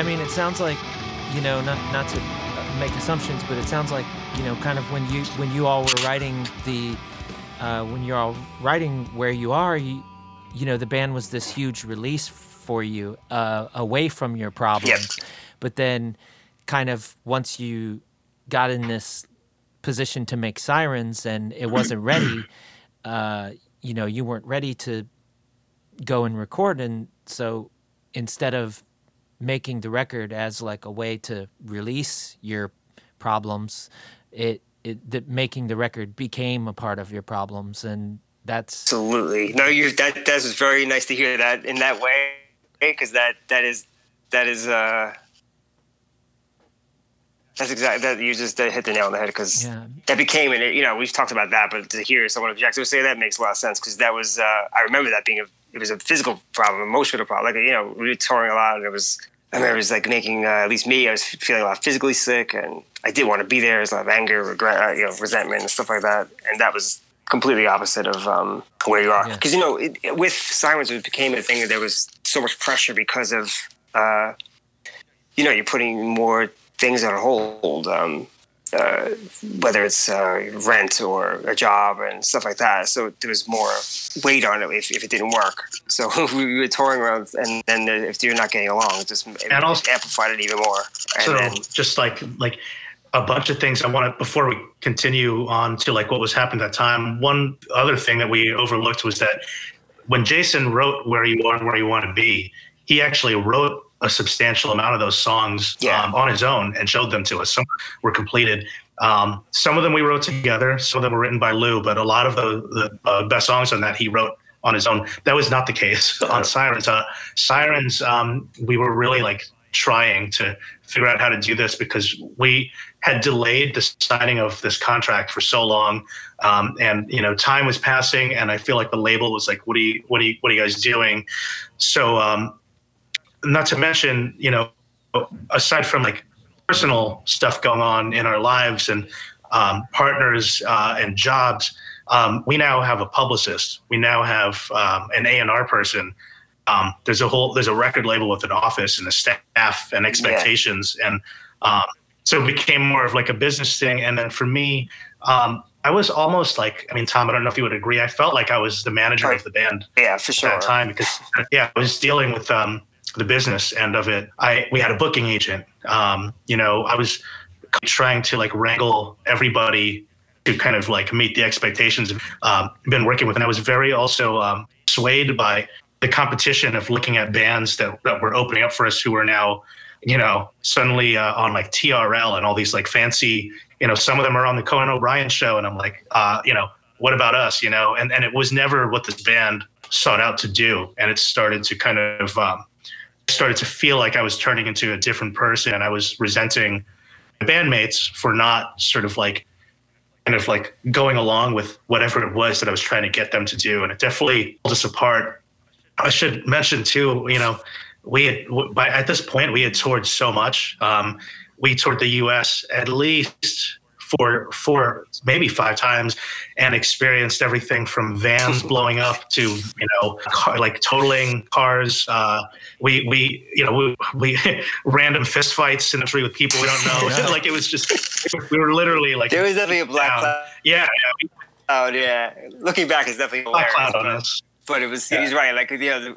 I mean, it sounds like, you know, not not to make assumptions, but it sounds like, you know, kind of when you when you all were writing the, uh, when you're all writing Where You Are, you, you know, the band was this huge release for you, uh, away from your problems. Yep. But then, kind of once you got in this position to make Sirens and it wasn't ready, uh, you know, you weren't ready to go and record, and so instead of making the record as like a way to release your problems, it it that making the record became a part of your problems, and that's absolutely no. You that that was very nice to hear that in that way, because that that is that is uh that's exactly that you just that hit the nail on the head, because yeah. that became and you know we've talked about that, but to hear someone objective say that makes a lot of sense, because that was uh, I remember that being a it was a physical problem, emotional problem. Like, you know, we were touring a lot, and it was, I remember it was like making, uh, at least me, I was feeling a lot physically sick, and I did want to be there. There was a lot of anger, regret, uh, you know, resentment and stuff like that. And that was completely opposite of um, Where You Are. Because, yeah. you know, it, with Sirens, it became a thing that there was so much pressure because of, uh, you know, you're putting more things on hold, um, uh, whether it's uh, rent or a job and stuff like that. So there was more weight on it if, if it didn't work. So we were touring around, and then if you're not getting along, it just it also, amplified it even more. So then, just like like... a bunch of things I want to, before we continue on to like what was happening at that time, one other thing that we overlooked was that when Jason wrote Where You Are and Where You Want to Be, he actually wrote a substantial amount of those songs yeah. um, on his own and showed them to us. Some were completed. Um, some of them we wrote together. Some of them were written by Lou, but a lot of the, the uh, best songs on that he wrote on his own. That was not the case on Sirens. Uh, Sirens, um, we were really like trying to figure out how to do this because we had delayed the signing of this contract for so long, um, and you know time was passing, and I feel like the label was like, "What are you, what are you, what are you guys doing?" So, um, not to mention, you know, aside from like personal stuff going on in our lives and um, partners uh, and jobs, um, we now have a publicist. We now have um, an A and R person. Um, there's a whole, there's a record label with an office and a staff and expectations. Yeah. And, um, so it became more of like a business thing. And then for me, um, I was almost like, I mean, Tom, I don't know if you would agree. I felt like I was the manager of the band yeah, for sure. at that time because yeah, I was dealing with, um, the business end of it. I, we had a booking agent, um, you know, I was trying to like wrangle everybody to kind of like meet the expectations I've um, been working with. And I was very also, um, swayed by the competition of looking at bands that, that were opening up for us who are now, you know, suddenly uh, on like T R L and all these like fancy, you know, some of them are on the Conan O'Brien show. And I'm like, uh, you know, what about us, you know? And, and it was never what this band sought out to do. And it started to kind of, um, started to feel like I was turning into a different person. And I was resenting my bandmates for not sort of like, kind of like going along with whatever it was that I was trying to get them to do. And it definitely pulled us apart. I should mention too, you know, we had, by at this point we had toured so much. Um, we toured the U S at least four, four, maybe five times, and experienced everything from vans blowing up to you know, car, like totaling cars. Uh, we we you know we, we random fist fights in the street with people we don't know. Yeah. Like it was just we were literally like there was definitely a black cloud. Yeah, yeah. Oh yeah. Looking back, it's definitely black cloud on us. But it was, yeah. he's right, like, you know,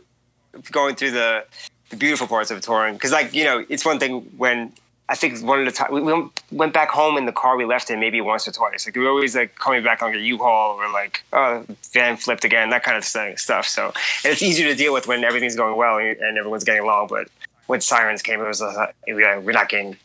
going through the, the beautiful parts of touring. Because, like, you know, it's one thing when I think one of the times, we went back home in the car we left in maybe once or twice. Like, we were always, like, coming back on a U-Haul or, like, oh, van flipped again, that kind of stuff. So, and it's easier to deal with when everything's going well and everyone's getting along. But when Sirens came, it was like, we're not getting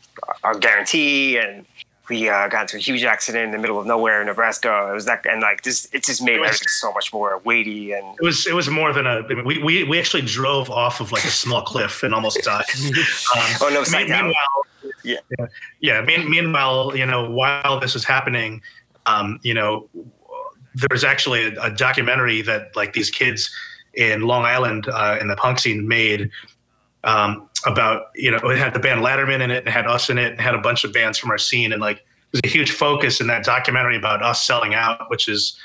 our guarantee and... We uh, got into a huge accident in the middle of nowhere in Nebraska. It was that, and like this, it just made it was, so much more weighty. And it was, it was more than a. I mean, we, we we actually drove off of like a small cliff and almost died. Um, oh no! Side meanwhile, down. yeah, yeah. Mean, meanwhile, you know, while this was happening, um, you know, there was actually a, a documentary that like these kids in Long Island uh, in the punk scene made. Um, about, you know, it had the band Ladderman in it and had us in it and had a bunch of bands from our scene. And like, there's a huge focus in that documentary about us selling out, which is,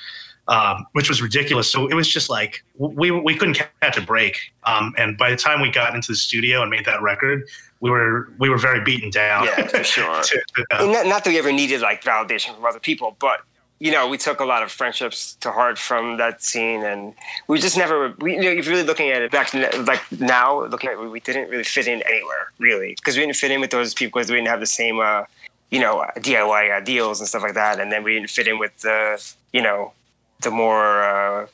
um, which was ridiculous. So it was just like, we, we couldn't catch a break. Um, and by the time we got into the studio and made that record, we were, we were very beaten down. Yeah, for sure. to, uh, not, not that we ever needed like validation from other people, but you know, we took a lot of friendships to heart from that scene, and we just never. We, you know, if you're really looking at it back, like now, looking at it, we didn't really fit in anywhere, really, because we didn't fit in with those people because we didn't have the same, uh, you know, D I Y ideals and stuff like that, and then we didn't fit in with the, you know, the more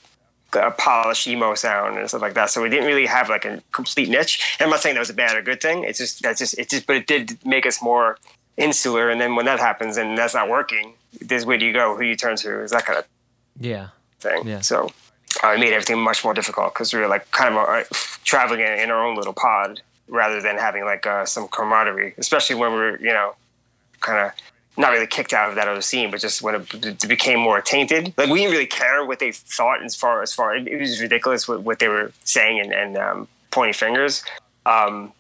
uh, polished emo sound and stuff like that. So we didn't really have like a complete niche. And I'm not saying that was a bad or good thing. It's just that's just it just, but it did make us more insular. And then when that happens, and that's not working. This where do you go? Who you turn to? Is that kind of yeah thing? Yeah. So uh, it made everything much more difficult because we were like kind of uh, traveling in, in our own little pod rather than having like uh, some camaraderie, especially when we were you know kind of not really kicked out of that other scene, but just when it, it became more tainted. Like we didn't really care what they thought as far as far it, it was ridiculous what, what they were saying and, and um, pointing fingers, um,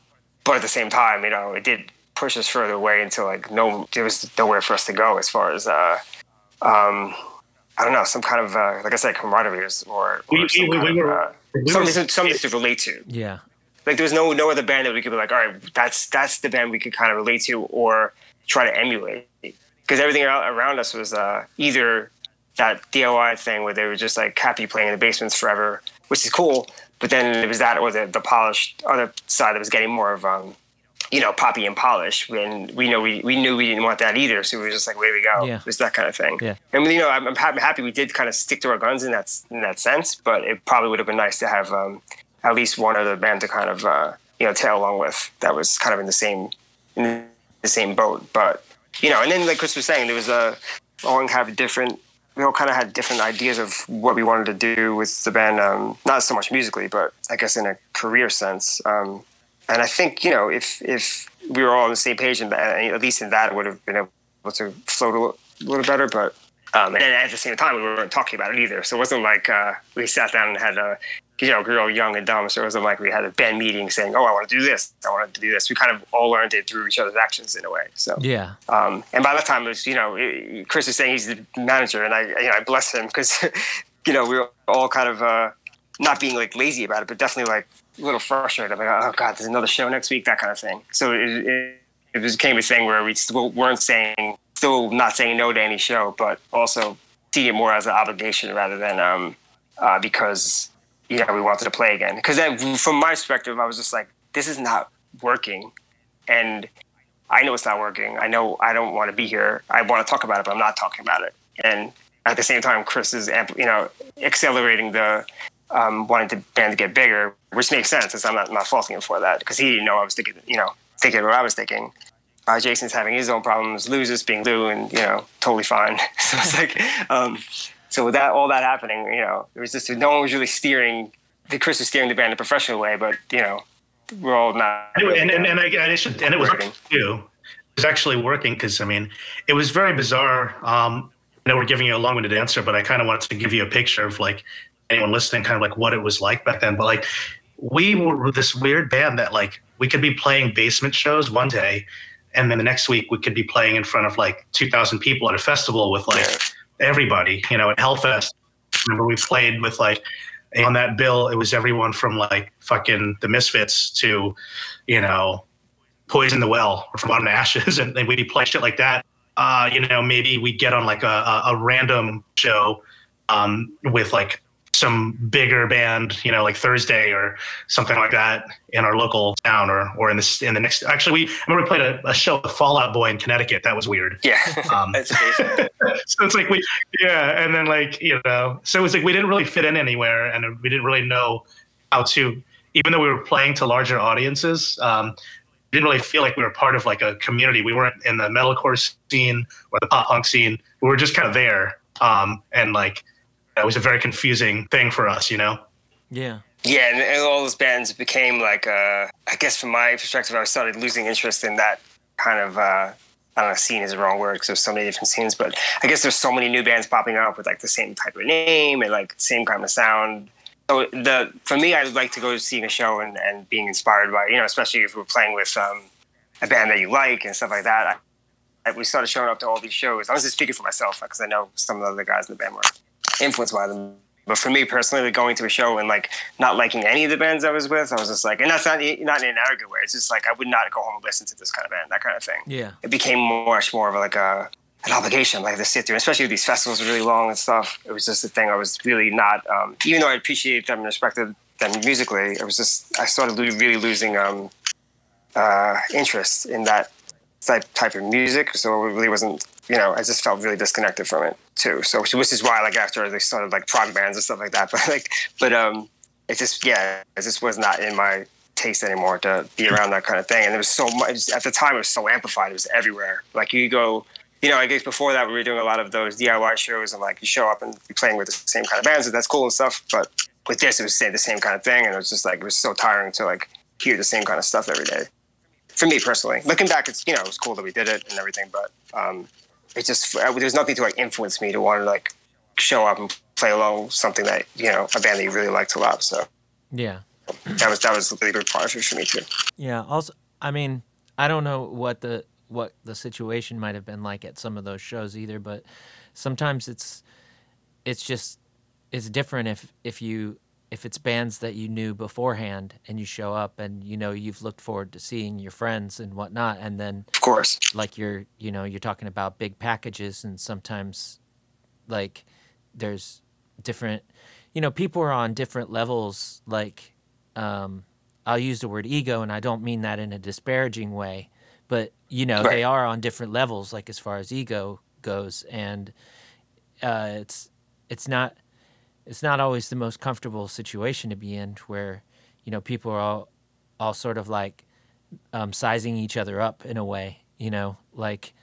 but at the same time you know it did. Push us further away until like no, there was nowhere for us to go as far as uh, um, I don't know, some kind of, uh, like I said, camaraderie or, or we, some we, we were, of, uh, we something, were, something to relate to. Yeah. Like there was no no other band that we could be like, all right, that's that's the band we could kind of relate to or try to emulate. Because everything around us was uh, either that D I Y thing where they were just like happy playing in the basements forever, which is cool. But then it was that or the, the polished other side that was getting more of, um, you know, poppy and polish. And we know we, we knew we didn't want that either. So we were just like, where do we go? Yeah. It was that kind of thing. Yeah. And, you know, I'm, I'm happy we did kind of stick to our guns in that in that sense. But it probably would have been nice to have um, at least one other band to kind of, uh, you know, tail along with that was kind of in the same in the same boat. But, you know, and then like Chris was saying, there was a all kind of different... we all kind of had different ideas of what we wanted to do with the band, um, not so much musically, but I guess in a career sense. Um, and I think, you know, if if we were all on the same page, and at least in that, it would have been able to float a little, a little better. But um, and at the same time, we weren't talking about it either. So it wasn't like uh, we sat down and had a, you know, we were all young and dumb. So it wasn't like we had a band meeting saying, oh, I want to do this, I want to do this. We kind of all learned it through each other's actions in a way. So, yeah. Um, and by that time, it was, you know, it, Chris was saying he's the manager, and I, you know, I bless him because, you know, we were all kind of uh, not being like lazy about it, but definitely like a little frustrated. I'm like, oh, God, there's another show next week, that kind of thing. So it, it, it became a thing where we still weren't saying, still not saying no to any show, but also seeing it more as an obligation rather than um, uh, because... yeah, we wanted to play again. Because then, from my perspective, I was just like, this is not working. And I know it's not working. I know I don't want to be here. I want to talk about it, but I'm not talking about it. And at the same time, Chris is, you know, accelerating the um, wanting the band to get bigger, which makes sense, since I'm not, not faulting him for that, because he didn't know I was thinking, you know, thinking what I was thinking. Uh, Jason's having his own problems. Lou's just being Lou, and, you know, totally fine. So it's like... Um, So with that, all that happening, you know, it was just no one was really steering. Chris was steering the band in a professional way, but you know, we're all not. Really and, and, and, I, and, it should, and it was working too. It was actually working because I mean, it was very bizarre. Um, I know we're giving you a long-winded answer, but I kind of wanted to give you a picture of like anyone listening, kind of like what it was like back then. But like we were this weird band that like we could be playing basement shows one day, and then the next week we could be playing in front of like two thousand people at a festival with like. Yeah. Everybody, you know, at Hellfest, remember we played with like on that bill. It was everyone from like fucking the Misfits to, you know, Poison the Well or From Bottom to Ashes, and, and we'd play shit like that. Uh, you know, maybe we'd get on like a, a, a random show um, with like some bigger band, you know, like Thursday or something like that in our local town or or in the in the next. Actually, we I remember we played a, a show with Fall Out Boy in Connecticut. That was weird. Yeah, um, that's amazing. So it's like we, yeah, and then like you know, so it's like we didn't really fit in anywhere, and we didn't really know how to. Even though we were playing to larger audiences, um, we didn't really feel like we were part of like a community. We weren't in the metalcore scene or the pop punk scene. We were just kind of there, um, and like. That was a very confusing thing for us, you know? Yeah. Yeah, and, and all those bands became like, uh, I guess from my perspective, I started losing interest in that kind of, uh, I don't know, scene is the wrong word because there's so many different scenes, but I guess there's so many new bands popping up with like the same type of name and like same kind of sound. So the for me, I would like to go to seeing a show and, and being inspired by, you know, especially if we're playing with um, a band that you like and stuff like that. I, I, we started showing up to all these shows. I was just speaking for myself because I know some of the other guys in the band were influenced by them, but for me personally, like going to a show and like not liking any of the bands I was with, I was just like, and that's not not in an arrogant way. It's just like I would not go home and listen to this kind of band, that kind of thing. Yeah, it became much more of like a an obligation, like to sit through, especially with these festivals really long and stuff. It was just a thing I was really not, um, even though I appreciated them and respected them musically, it was just I started really losing um, uh, interest in that type of music. So it really wasn't. You know, I just felt really disconnected from it too. So, which is why, like, after they started like prog bands and stuff like that, but like, but um, it just, yeah, it just was not in my taste anymore to be around that kind of thing. And there was so much at the time; it was so amplified; it was everywhere. Like, you go, you know, I guess before that we were doing a lot of those D I Y shows, and like you show up and you're playing with the same kind of bands, and that's cool and stuff. But with this, it was the same kind of thing, and it was just like it was so tiring to like hear the same kind of stuff every day. For me personally, looking back, it's you know, it was cool that we did it and everything, but um. It just there's nothing to like influence me to want to like show up and play along with something that you know a band that you really liked a lot. So yeah, that was that was a really good part for me too. Yeah. Also, I mean, I don't know what the what the situation might have been like at some of those shows either, but sometimes it's it's just, it's different if if you if it's bands that you knew beforehand and you show up and you know you've looked forward to seeing your friends and whatnot, and then of course, like you're you know you're talking about big packages, and sometimes like there's different, you know, people are on different levels. Like um, I'll use the word ego, and I don't mean that in a disparaging way, but you know right. they are on different levels, like as far as ego goes, and uh, it's it's not. It's not always the most comfortable situation to be in, where, you know, people are all, all sort of like um, sizing each other up in a way, you know, like,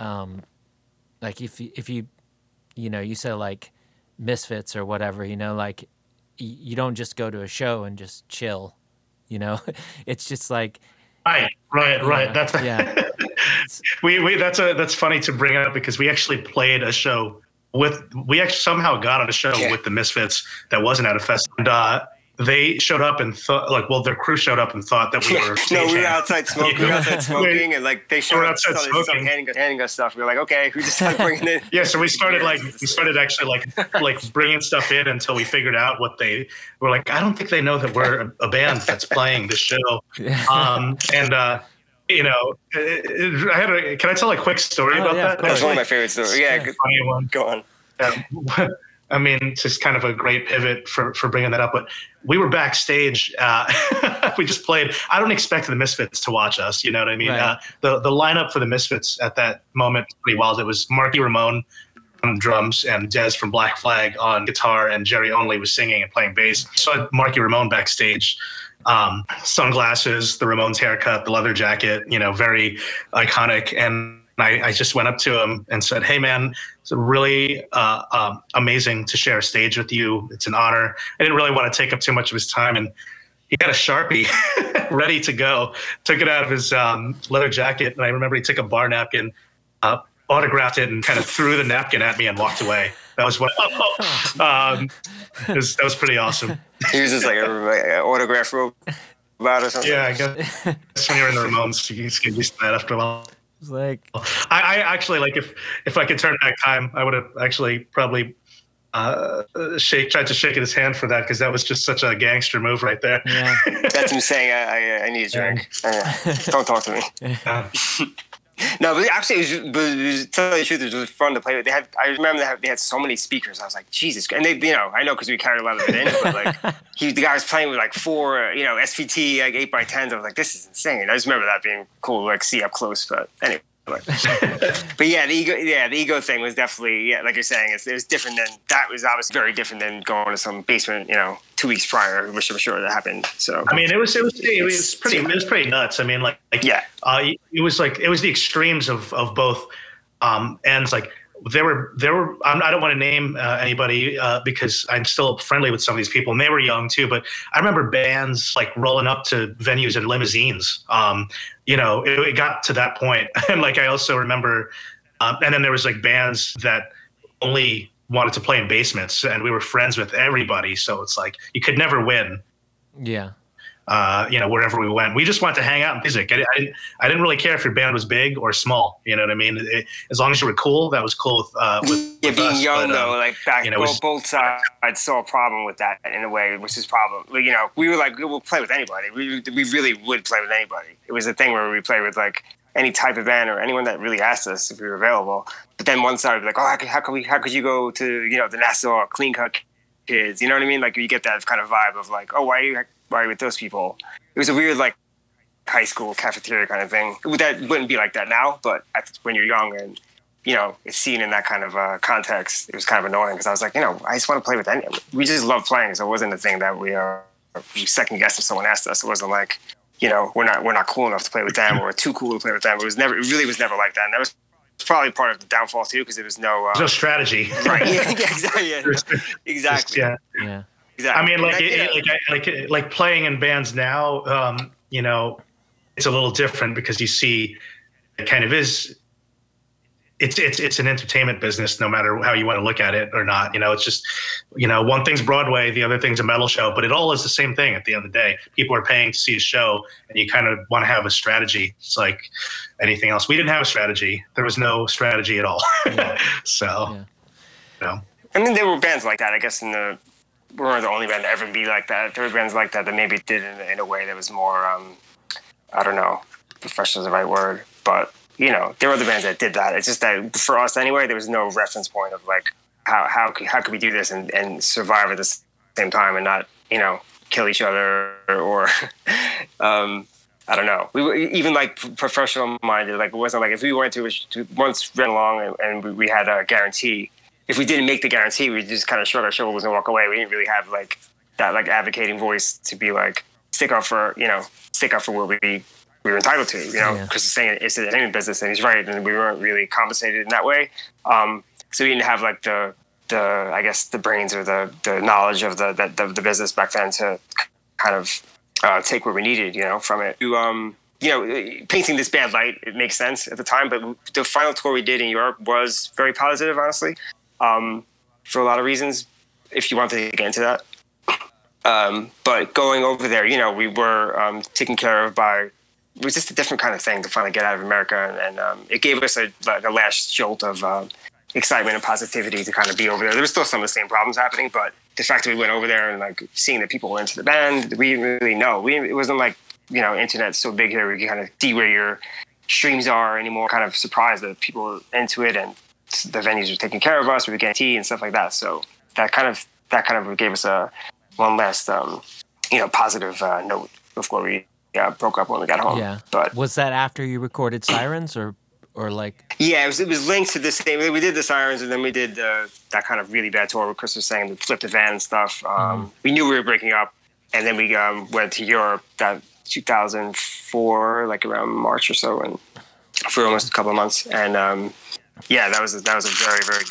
um, like if you, if you, you know, you say like Misfits or whatever, you know, like y- you don't just go to a show and just chill, you know, it's just like. Right, right, right. Know, that's yeah. we we that's a that's funny to bring up, because we actually played a show. With we actually somehow got on a show yeah. with the Misfits that wasn't at a fest, and uh, they showed up and thought like, well, their crew showed up and thought that we were. no, we were outside smoking. We were outside smoking, and like they showed we up and started handing us, handing us stuff. We were like, okay, who just started bringing it? Yeah, so we started like we started actually like like bringing stuff in until we figured out what they were like. I don't think they know that we're a band that's playing this show, um, and. uh You know, I had a. Can I tell a quick story oh, about yeah, that? That's one of my favorite stories. Yeah, yeah. Good. Funny one. Go on. Um, I mean, it's just kind of a great pivot for, for bringing that up. But we were backstage. Uh, we just played. I don't expect the Misfits to watch us. You know what I mean? Right. Uh, the the lineup for the Misfits at that moment was pretty wild. It was Marky Ramone on drums and Dez from Black Flag on guitar, and Jerry Only was singing and playing bass. So I had Marky Ramone backstage. Um, sunglasses, the Ramones haircut, the leather jacket, you know, very iconic. And I, I just went up to him and said, hey, man, it's really uh, um, amazing to share a stage with you. It's an honor. I didn't really want to take up too much of his time. And he had a Sharpie ready to go, took it out of his um, leather jacket. And I remember he took a bar napkin, uh, autographed it, and kind of threw the napkin at me and walked away. That was what um, it was, that was pretty awesome. He was just like an like autograph robot or something. Yeah, I guess when you're in the Ramones, you just get used to that after a while. It's like I, I actually like if if I could turn back time, I would have actually probably uh, shake tried to shake his hand for that, because that was just such a gangster move right there. Yeah. That's him saying, I I, I need a drink. Yeah. Don't talk to me. Yeah. No, but actually, it was, but it was, to tell you the truth, it was fun to play with. They had, I remember they had, they had so many speakers. I was like, Jesus. And they, you know, I know because we carried a lot of it in, but like, he, the guy was playing with like four, you know, S V T, like eight by tens. I was like, this is insane. I just remember that being cool, like see up close. But anyway. But yeah, the ego, yeah, the ego thing was definitely, yeah, like you're saying, it's, it was different than, that was obviously very different than going to some basement, you know, two weeks prior, which I'm sure that happened. So I mean, it was it was it was pretty it was pretty nuts. I mean, like, like yeah, uh, it was like it was the extremes of of both um, ends. Like there were there were I'm, I don't want to name uh, anybody uh, because I'm still friendly with some of these people, and they were young too. But I remember bands like rolling up to venues in limousines. Um, you know, it, it got to that point. And like I also remember, um, and then there was like bands that only wanted to play in basements, and we were friends with everybody. So it's like, you could never win. Yeah. Uh, you know, wherever we went, we just wanted to hang out and music. I, I, didn't, I didn't really care if your band was big or small. You know what I mean? It, as long as you were cool, that was cool. With, uh, with, yeah, with being us, young but, though, um, like back, you know, both, was, both sides saw a problem with that in a way, which is problem. You know, we were like, we'll play with anybody. We we really would play with anybody. It was a thing where we played with like any type of band or anyone that really asked us if we were available. But then one side would be like, oh, how could, how could we? How could you go to, you know, the Nassau Clean Cut Kids? You know what I mean? Like you get that kind of vibe of like, oh, why are you? Why with those people? It was a weird, like, high school cafeteria kind of thing. That wouldn't be like that now, but when you're young and, you know, it's seen in that kind of uh, context, it was kind of annoying because I was like, you know, I just want to play with any. We just love playing, so it wasn't a thing that we are uh, second guessed if someone asked us. It wasn't like, you know, we're not we're not cool enough to play with them or too cool to play with them. It was never, it really was never like that. And that was probably part of the downfall too, because there was no uh, no strategy. Right? Yeah, yeah, exactly. Yeah. Exactly. Just, yeah. Yeah. Exactly. I mean, like, it, like, like, like playing in bands now, um, you know, it's a little different because you see, it kind of is. It's it's it's an entertainment business, no matter how you want to look at it or not. You know, it's just, you know, one thing's Broadway, the other thing's a metal show, but it all is the same thing at the end of the day. People are paying to see a show, and you kind of want to have a strategy. It's like anything else. We didn't have a strategy. There was no strategy at all. Yeah. So, yeah. You know. I mean, there were bands like that, I guess, in the... We weren't the only band to ever be like that. There were bands like that that maybe did it in a way that was more, um, I don't know, professional is the right word. But, you know, there were other bands that did that. It's just that for us anyway, there was no reference point of like, how how, how could we do this and, and survive at the same time and not, you know, kill each other or, um, I don't know. We were, even like professional minded, like it wasn't like if we went to, to once ran along and, and we, we had a guarantee. If we didn't make the guarantee, we just kind of shrug our shoulders and walk away. We didn't really have like that like advocating voice to be like stick up for, you know, stick up for what we we were entitled to, you know, because yeah. saying it's the entertainment business and he's right, and we weren't really compensated in that way. Um, so we didn't have like the the I guess the brains or the the knowledge of the the, the business back then to kind of uh, take what we needed, you know, from it. You, um, you know, painting this bad light, it makes sense at the time, but the final tour we did in Europe was very positive, honestly. Um, for a lot of reasons, if you want to get into that. Um, but going over there, you know, we were um, taken care of by, it was just a different kind of thing to finally get out of America. And, and um, it gave us a, like a last jolt of uh, excitement and positivity to kind of be over there. There was still some of the same problems happening, but the fact that we went over there and like seeing that people were into the band, we didn't really know. We didn't, it wasn't like, you know, internet's so big here, we can kind of see where your streams are anymore. Kind of surprised that people were into it and the venues were taking care of us, we were getting tea and stuff like that. So that kind of that kind of gave us a one last, um, you know, positive uh, note before we uh, broke up when we got home. Yeah. But was that after you recorded Sirens or or like? Yeah, it was. It was linked to this thing. We did the Sirens, and then we did uh, that kind of really bad tour where Chris was saying we flipped the van and stuff. Um, mm. We knew we were breaking up, and then we um, went to Europe that two thousand four, like around March or so, and for almost a couple of months, and. Um, Yeah, that was a, that was a very very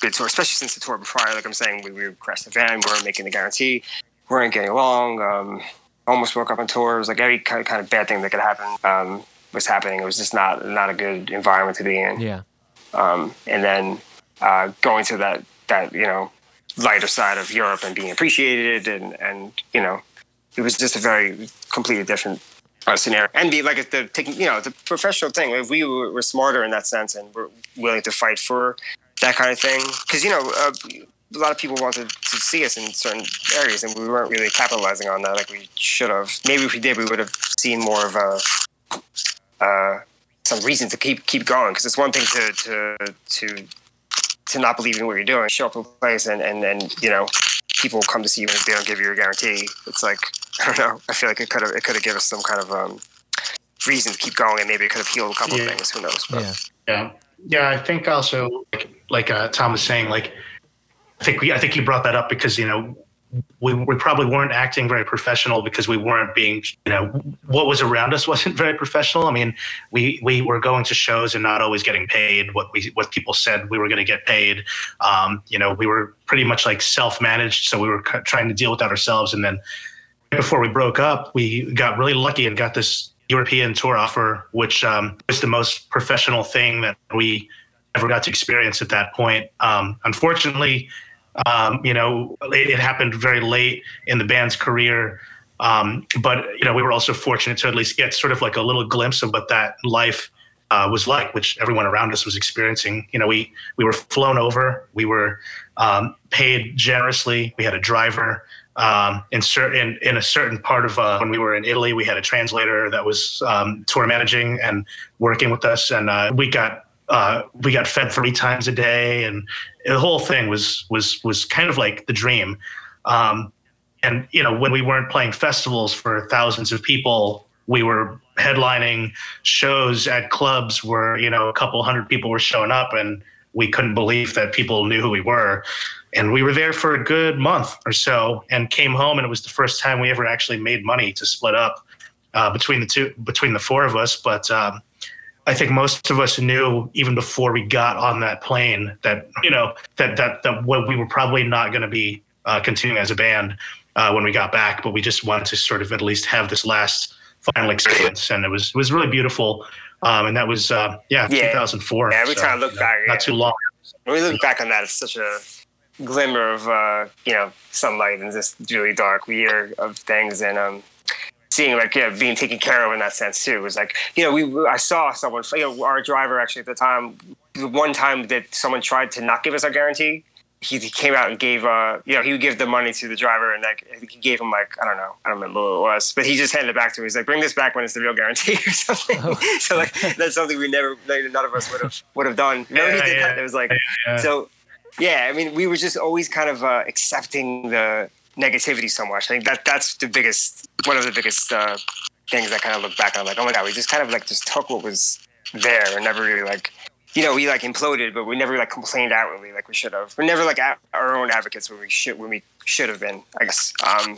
good tour, especially since the tour prior. Like I'm saying, we, we crashed the van, we weren't making the guarantee, we weren't getting along. Um, almost woke up on tour. It was like every kind of, kind of bad thing that could happen um, was happening. It was just not not a good environment to be in. Yeah. Um, and then uh, going to that that you know lighter side of Europe and being appreciated and and you know it was just a very completely different. Uh, scenario and be like the taking you know the professional thing. If we were, were smarter in that sense and were willing to fight for that kind of thing, because you know uh, a lot of people wanted to see us in certain areas and we weren't really capitalizing on that like we should have. Maybe if we did, we would have seen more of a uh, some reason to keep keep going. Because it's one thing to to to to not believe in what you're doing, show up in a place and and and you know people come to see you and if they don't give you a guarantee, it's like. I don't know. I feel like it could have it could have given us some kind of um, reason to keep going, and maybe it could have healed a couple yeah. of things. Who knows? But. Yeah, yeah, yeah. I think also, like, like uh, Tom was saying, like I think we, I think he brought that up because you know we we probably weren't acting very professional because we weren't being you know what was around us wasn't very professional. I mean, we we were going to shows and not always getting paid what we what people said we were going to get paid. Um, you know, we were pretty much like self-managed, so we were trying to deal with that ourselves, and then. Before we broke up, we got really lucky and got this European tour offer, which um, was the most professional thing that we ever got to experience at that point. Um, unfortunately, um, you know, it, it happened very late in the band's career. Um, but, you know, we were also fortunate to at least get sort of like a little glimpse of what that life uh, was like, which everyone around us was experiencing. You know, we, we were flown over. We were um, paid generously. We had a driver. Um, in certain, in a certain part of, uh, when we were in Italy, we had a translator that was, um, tour managing and working with us. And, uh, we got, uh, we got fed three times a day and the whole thing was, was, was kind of like the dream. Um, and you know, when we weren't playing festivals for thousands of people, we were headlining shows at clubs where, you know, a couple hundred people were showing up and we couldn't believe that people knew who we were. And we were there for a good month or so and came home. And it was the first time we ever actually made money to split up uh, between the two, between the four of us. But um, I think most of us knew even before we got on that plane that, you know, that that, that what we were probably not going to be uh, continuing as a band uh, when we got back. But we just wanted to sort of at least have this last final experience. And it was it was really beautiful. Um, and that was, uh, yeah, yeah, two thousand four. Yeah, every so, time I look you know, back. Not yeah. too long. When we look back on that, it's such a... glimmer of uh you know sunlight in this really dark year of things, and um seeing like yeah being taken care of in that sense too was like you know we I saw someone you know our driver actually at the time the one time that someone tried to not give us our guarantee he, he came out and gave, uh, you know, he would give the money to the driver, and like I think he gave him like, I don't know, I don't remember what it was, but he just handed it back to him. He's like, bring this back when it's the real guarantee or something. Oh. So like that's something we never, like, none of us would have would have done. No, yeah, he did yeah. that. It was like, yeah. so yeah, I mean, we were just always kind of uh, accepting the negativity so much. I think that that's the biggest, one of the biggest uh, things I kind of look back on. Like, oh my God, we just kind of like just took what was there and never really like, you know, we like imploded, but we never like complained outwardly like we should have. We're never like our own advocates when we should when we should have been, I guess, um,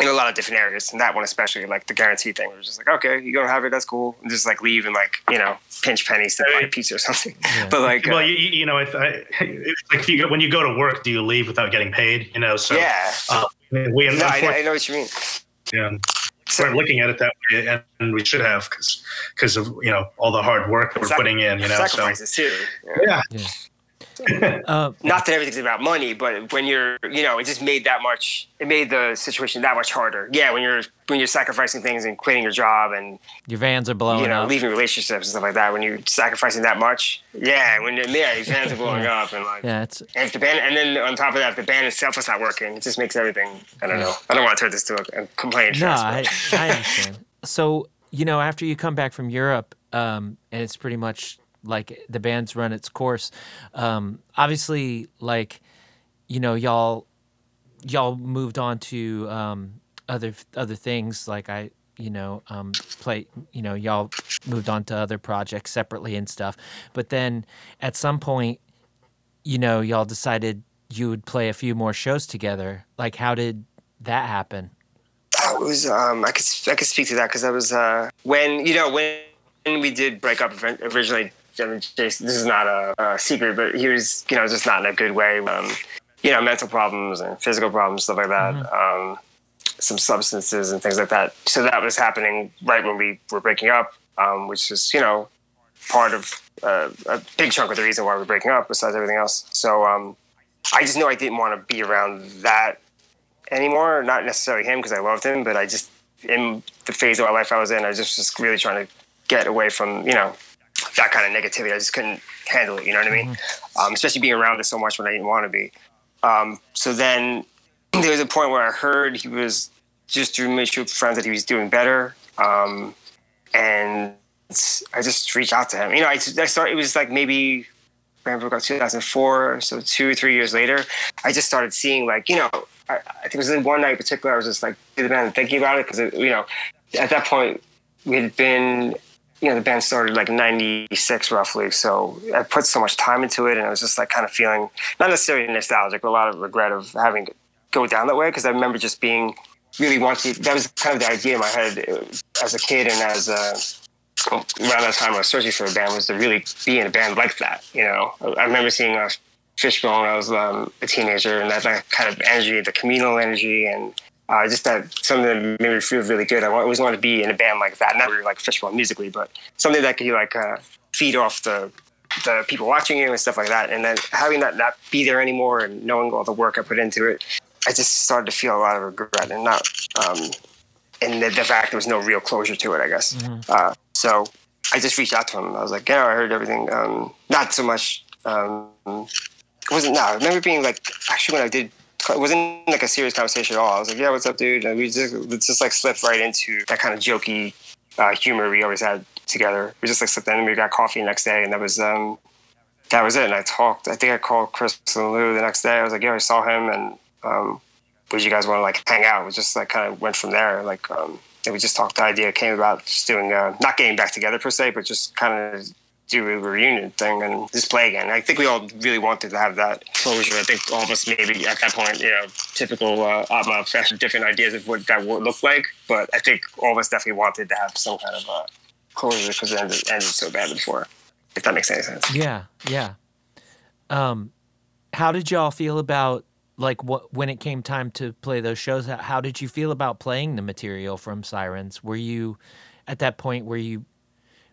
in a lot of different areas. And that one especially, like the guarantee thing, we were just like, okay, you don't have it, that's cool. And just like leave and like, you know, pinch pennies to buy a pizza or something. Yeah. But like, well, uh, you, you know, if I, it's like if you go, when you go to work, do you leave without getting paid? You know, so yeah, um, we. No, I, I know what you mean. Yeah. So, we're looking at it that way, and we should have, because because of, you know, all the hard work that we're putting in, you know. Sacrifices so. too. Yeah. yeah. yeah. Uh, Not that everything's about money, but when you're, you know, it just made that much. It made the situation that much harder. Yeah, when you're when you're sacrificing things and quitting your job and your vans are blowing up, you know, up. leaving relationships and stuff like that. When you're sacrificing that much, yeah, when yeah, your vans are blowing yeah. up and like yeah, it's, and if the band, and then on top of that, if the band itself is not working, it just makes everything. I don't yeah. know. I don't want to turn this to a, a complaint. No, I, I understand. So you know, after you come back from Europe, um, and it's pretty much like the band's run its course. Um, obviously, like, you know, y'all y'all moved on to um, other other things. Like I, you know, um, play. You know, y'all moved on to other projects separately and stuff. But then at some point, you know, y'all decided you would play a few more shows together. Like, how did that happen? That was um, I could I could speak to that because I was uh, when you know when we did break up originally. I mean, Jason, this is not a, a secret, but he was, you know, just not in a good way. Um, you know, mental problems and physical problems, stuff like that. Mm-hmm. Um, some substances and things like that. So that was happening right when we were breaking up, um, which is, you know, part of uh, a big chunk of the reason why we're breaking up, besides everything else. So um, I just know I didn't want to be around that anymore. Not necessarily him, because I loved him, but I just, in the phase of my life I was in, I was just, just really trying to get away from, you know, that kind of negativity. I just couldn't handle it, you know what I mean? Mm-hmm. Um, especially being around it so much when I didn't want to be. Um, so then there was a point where I heard he was, just through mutual friends, that he was doing better. Um, and I just reached out to him. You know, I, I started, it was like maybe, I remember two thousand four, so two or three years later, I just started seeing like, you know, I, I think it was in one night in particular, I was just like, the man thinking about it, because, you know, at that point we had been, you know, the band started like ninety-six roughly. So I put so much time into it, and I was just like kind of feeling, not necessarily nostalgic, but a lot of regret of having to go down that way. Because I remember just being really wanting, that was kind of the idea in my head as a kid. And as a, around that time I was searching for a band, was to really be in a band like that. You know, I remember seeing a Fishbone when I was um, a teenager, and that like, kind of energy, the communal energy, and Uh, just that something that made me feel really good. I always wanted to be in a band like that, not really like Fishbone musically, but something that could like uh, feed off the the people watching you and stuff like that. And then having that not be there anymore, and knowing all the work I put into it, I just started to feel a lot of regret, and not um, and the, the fact there was no real closure to it, I guess. Mm-hmm. Uh, so I just reached out to him. I was like, you know, I heard everything. Um, not so much. Um, it wasn't. No, I remember being like, actually when I did. It wasn't like a serious conversation at all. I was like, yeah, what's up, dude? And we just, it just like slipped right into that kind of jokey uh, humor we always had together. We just like slipped in, and we got coffee the next day, and that was um, that was it. And I talked. I think I called Chris and Lou the next day. I was like, yeah, I saw him, and um, would you guys want to like hang out? We just like kind of went from there. Like, um, and we just talked. The idea came about just doing uh, not getting back together per se, but just kind of do a reunion thing and just play again. I think we all really wanted to have that closure. I think all of us maybe at that point, you know, typical uh, Atma fashion, different ideas of what that would look like. But I think all of us definitely wanted to have some kind of uh, closure, because it ended, ended so badly before, if that makes any sense. Yeah, yeah. Um, how did y'all feel about, like, what, when it came time to play those shows, how, how did you feel about playing the material from Sirens? Were you, at that point, were you,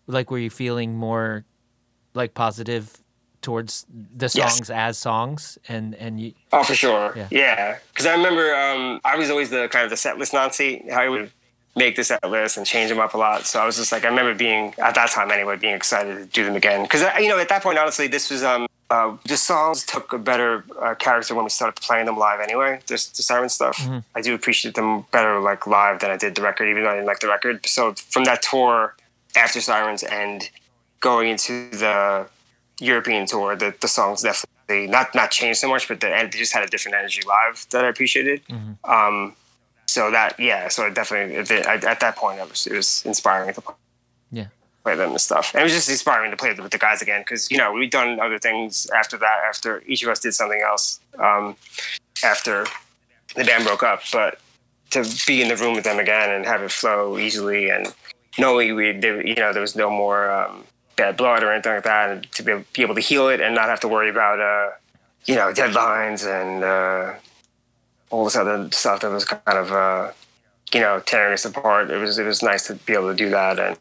like, were you feeling more, like, positive towards the songs yes. as songs? And, and you... Oh, for sure. Yeah. Because yeah. I remember um, I was always the kind of the set list Nazi, how I would make the set list and change them up a lot. So I was just like, I remember being, at that time anyway, being excited to do them again. Because, you know, at that point, honestly, this was, um, Uh, the songs took a better uh, character when we started playing them live anyway, the, the Siren stuff. Mm-hmm. I do appreciate them better like live than I did the record, even though I didn't like the record. So from that tour after Sirens and going into the European tour, the, the songs definitely not, not changed so much, but the, they just had a different energy live that I appreciated. Mm-hmm. Um, so that, yeah, so it definitely, it, I, at that point, it was, it was inspiring to play. Yeah. Them and stuff, and it was just inspiring to play with the guys again, because you know we've done other things after that. After each of us did something else, um, after the band broke up, but to be in the room with them again and have it flow easily, and knowing we, they, you know, there was no more um, bad blood or anything like that, and to be, be able to heal it and not have to worry about uh, you know deadlines and uh, all this other stuff that was kind of uh, you know tearing us apart. It was it was nice to be able to do that and.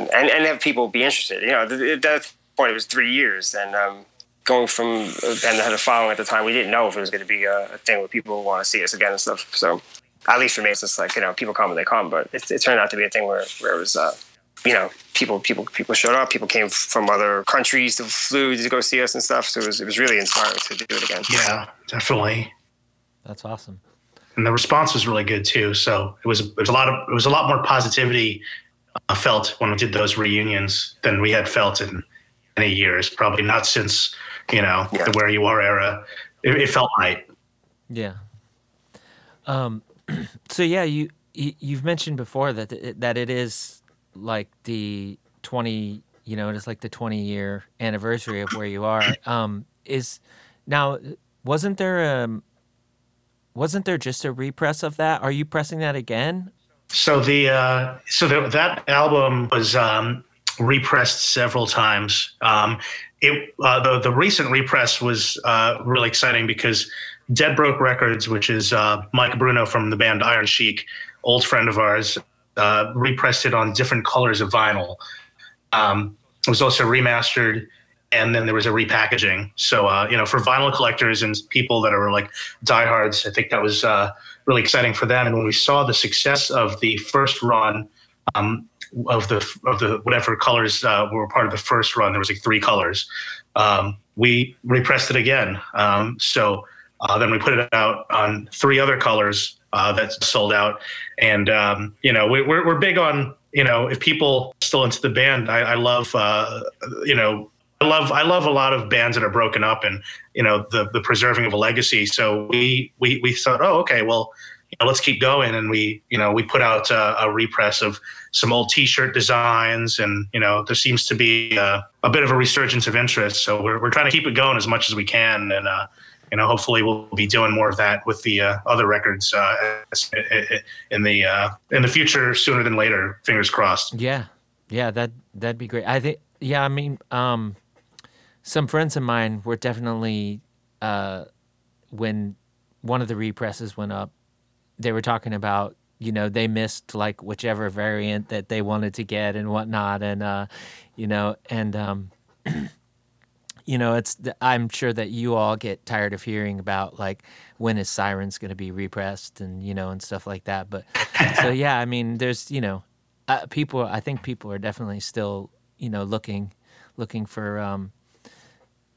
And, and have people be interested. You know, at that point, it was three years. And um, going from, and had a following at the time, we didn't know if it was going to be a, a thing where people want to see us again and stuff. So at least for me, it's just like, you know, people come when they come. But it, it turned out to be a thing where, where it was, uh, you know, people people, people showed up. People came from other countries to flew to go see us and stuff. So it was, it was really inspiring to do it again. Yeah, definitely. That's awesome. And the response was really good, too. So it was, it was a lot of, it was a lot more positivity I felt when we did those reunions than we had felt in many years, probably not since, you know, yeah. the Where You Are era. It, it felt right. Yeah. Um. So yeah, you, you you've mentioned before that it, that it is like the twenty, you know, it's like the twenty year anniversary of Where You Are. Um. Is now wasn't there um wasn't there just a repress of that? Are you pressing that again? So the uh, so the, that album was um, repressed several times. Um, it uh, the the recent repress was uh, really exciting because Dead Broke Records, which is uh, Mike Bruno from the band Iron Chic, old friend of ours, uh, repressed it on different colors of vinyl. Um, it was also remastered, and then there was a repackaging. So uh, you know, for vinyl collectors and people that are like diehards, I think that was. Uh, really exciting for them. And when we saw the success of the first run um, of the, of the, whatever colors uh, were part of the first run, there was like three colors. Um, we repressed it again. Um, so uh, then we put it out on three other colors uh, that sold out. And, um, you know, we, we're, we're big on, you know, if people still into the band, I, I love, uh, you know, I love I love a lot of bands that are broken up and, you know, the the preserving of a legacy. So we we, we thought, oh, okay, well, you know, let's keep going. And we, you know, we put out a, a repress of some old T-shirt designs. And, you know, there seems to be a, a bit of a resurgence of interest. So we're we're trying to keep it going as much as we can. And, uh, you know, hopefully we'll be doing more of that with the uh, other records uh, in the uh, in the future sooner than later. Fingers crossed. Yeah. Yeah, that that'd be great. I think. Yeah, I mean, um. Some friends of mine were definitely, uh, when one of the represses went up, they were talking about, you know, they missed like whichever variant that they wanted to get and whatnot. And, uh, you know, and, um, you know, it's, I'm sure that you all get tired of hearing about like, when is Sirens going to be repressed and, you know, and stuff like that. But so, yeah, I mean, there's, you know, uh, people, I think people are definitely still, you know, looking, looking for, um,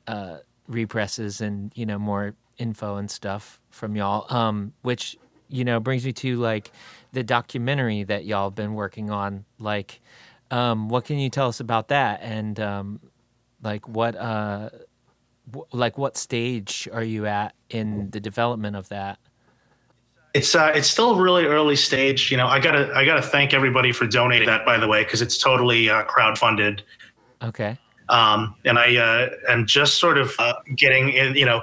Uh, represses and, you know, more info and stuff from y'all, um, which, you know, brings me to, like, the documentary that y'all have been working on. Like, um, what can you tell us about that? And, um, like, what uh, w- like what stage are you at in the development of that? It's uh, it's still really early stage. You know, I gotta, I gotta thank everybody for donating that, by the way, because it's totally uh, crowdfunded. Okay. Um, and I uh, am just sort of uh, getting in, you know,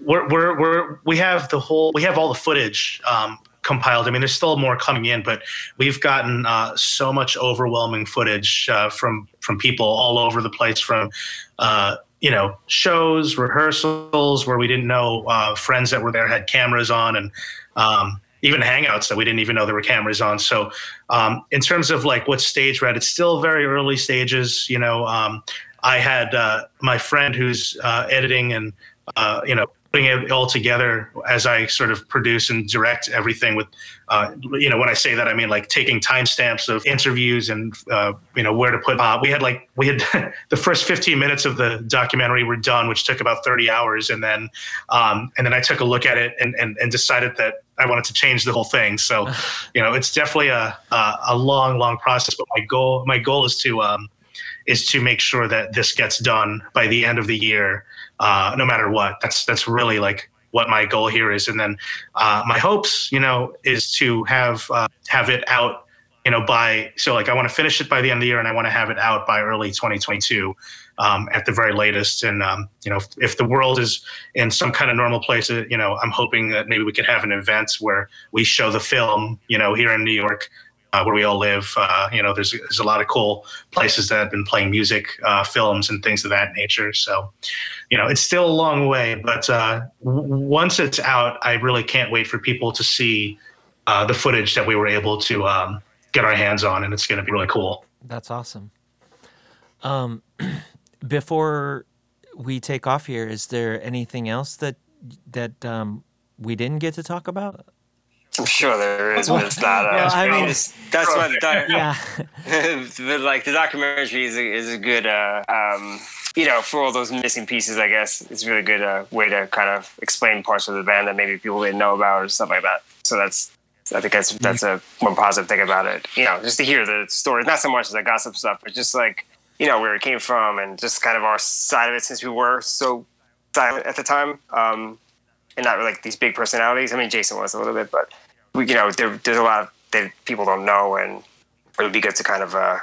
we're, we're, we're, we have the whole, we have all the footage um, compiled. I mean, there's still more coming in, but we've gotten uh, so much overwhelming footage uh, from, from people all over the place, from, uh, you know, shows, rehearsals where we didn't know uh, friends that were there had cameras on, and um, even hangouts that we didn't even know there were cameras on. So um, in terms of like what stage we're at, it's still very early stages, you know, um, I had uh, my friend who's uh, editing and, uh, you know, putting it all together as I sort of produce and direct everything with, uh, you know, when I say that, I mean like taking timestamps of interviews and, uh, you know, where to put, uh, we had like, we had the first fifteen minutes of the documentary were done, which took about thirty hours. And then, um, and then I took a look at it and, and, and decided that I wanted to change the whole thing. So, you know, it's definitely a, a, a long, long process, but my goal, my goal is to, um, is to make sure that this gets done by the end of the year, uh, no matter what. That's that's really like what my goal here is. And then uh, my hopes, you know, is to have uh, have it out, you know, by so like I want to finish it by the end of the year, and I want to have it out by early twenty twenty-two, um, at the very latest. And um, you know, if, if the world is in some kind of normal place, you know, I'm hoping that maybe we could have an event where we show the film, you know, here in New York. Uh, where we all live, uh, you know, there's there's a lot of cool places that have been playing music, uh, films, and things of that nature. So, you know, it's still a long way, but uh, w- once it's out, I really can't wait for people to see uh, the footage that we were able to um, get our hands on, and it's going to be really cool. That's awesome. Um, before we take off here, is there anything else that that um, we didn't get to talk about? I'm sure there is, but it's not. Uh, yeah, I mean, it's, that's what. Doc- yeah. But like the documentary is a, is a good, uh, um, you know, for all those missing pieces. I guess it's a really good uh, way to kind of explain parts of the band that maybe people didn't know about or stuff like that. So that's, I think that's that's a more positive thing about it. You know, just to hear the stories, not so much as the gossip stuff, but just like, you know, where it came from and just kind of our side of it, since we were so silent at the time, um, and not like these big personalities. I mean, Jason was a little bit, but. We, you know, there, there's a lot of, that people don't know, and it would be good to kind of, uh,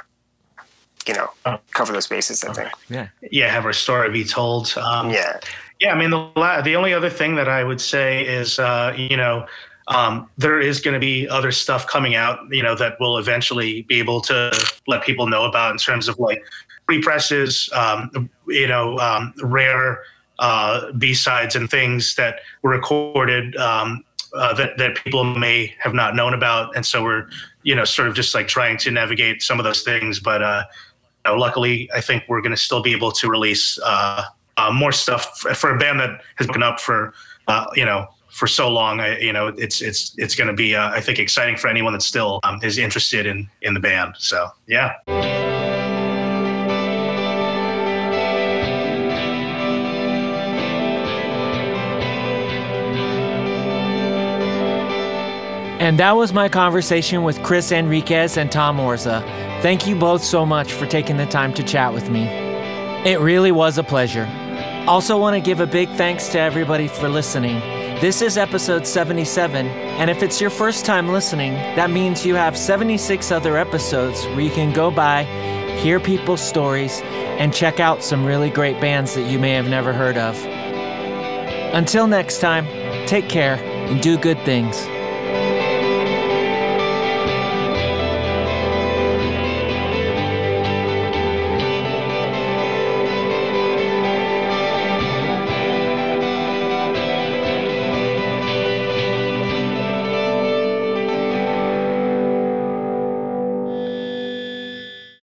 you know, oh. cover those bases, I okay. think. Yeah, yeah, have our story be told. Um, yeah. Yeah, I mean, the la- the only other thing that I would say is, uh, you know, um, there is going to be other stuff coming out, you know, that we'll eventually be able to let people know about in terms of, like, represses, um, you know, um, rare uh, B-sides and things that were recorded, um Uh, that, that people may have not known about. And so we're, you know, sort of just like trying to navigate some of those things. But uh, you know, luckily, I think we're going to still be able to release uh, uh, more stuff for, for a band that has been up for, uh, you know, for so long. I, you know, it's it's it's going to be, uh, I think, exciting for anyone that still um, is interested in, in the band. So, yeah. And that was my conversation with Chris Enriquez and Tom Orza. Thank you both so much for taking the time to chat with me. It really was a pleasure. Also want to give a big thanks to everybody for listening. This is episode seventy-seven, and if it's your first time listening, that means you have seventy-six other episodes where you can go by, hear people's stories, and check out some really great bands that you may have never heard of. Until next time, take care and do good things.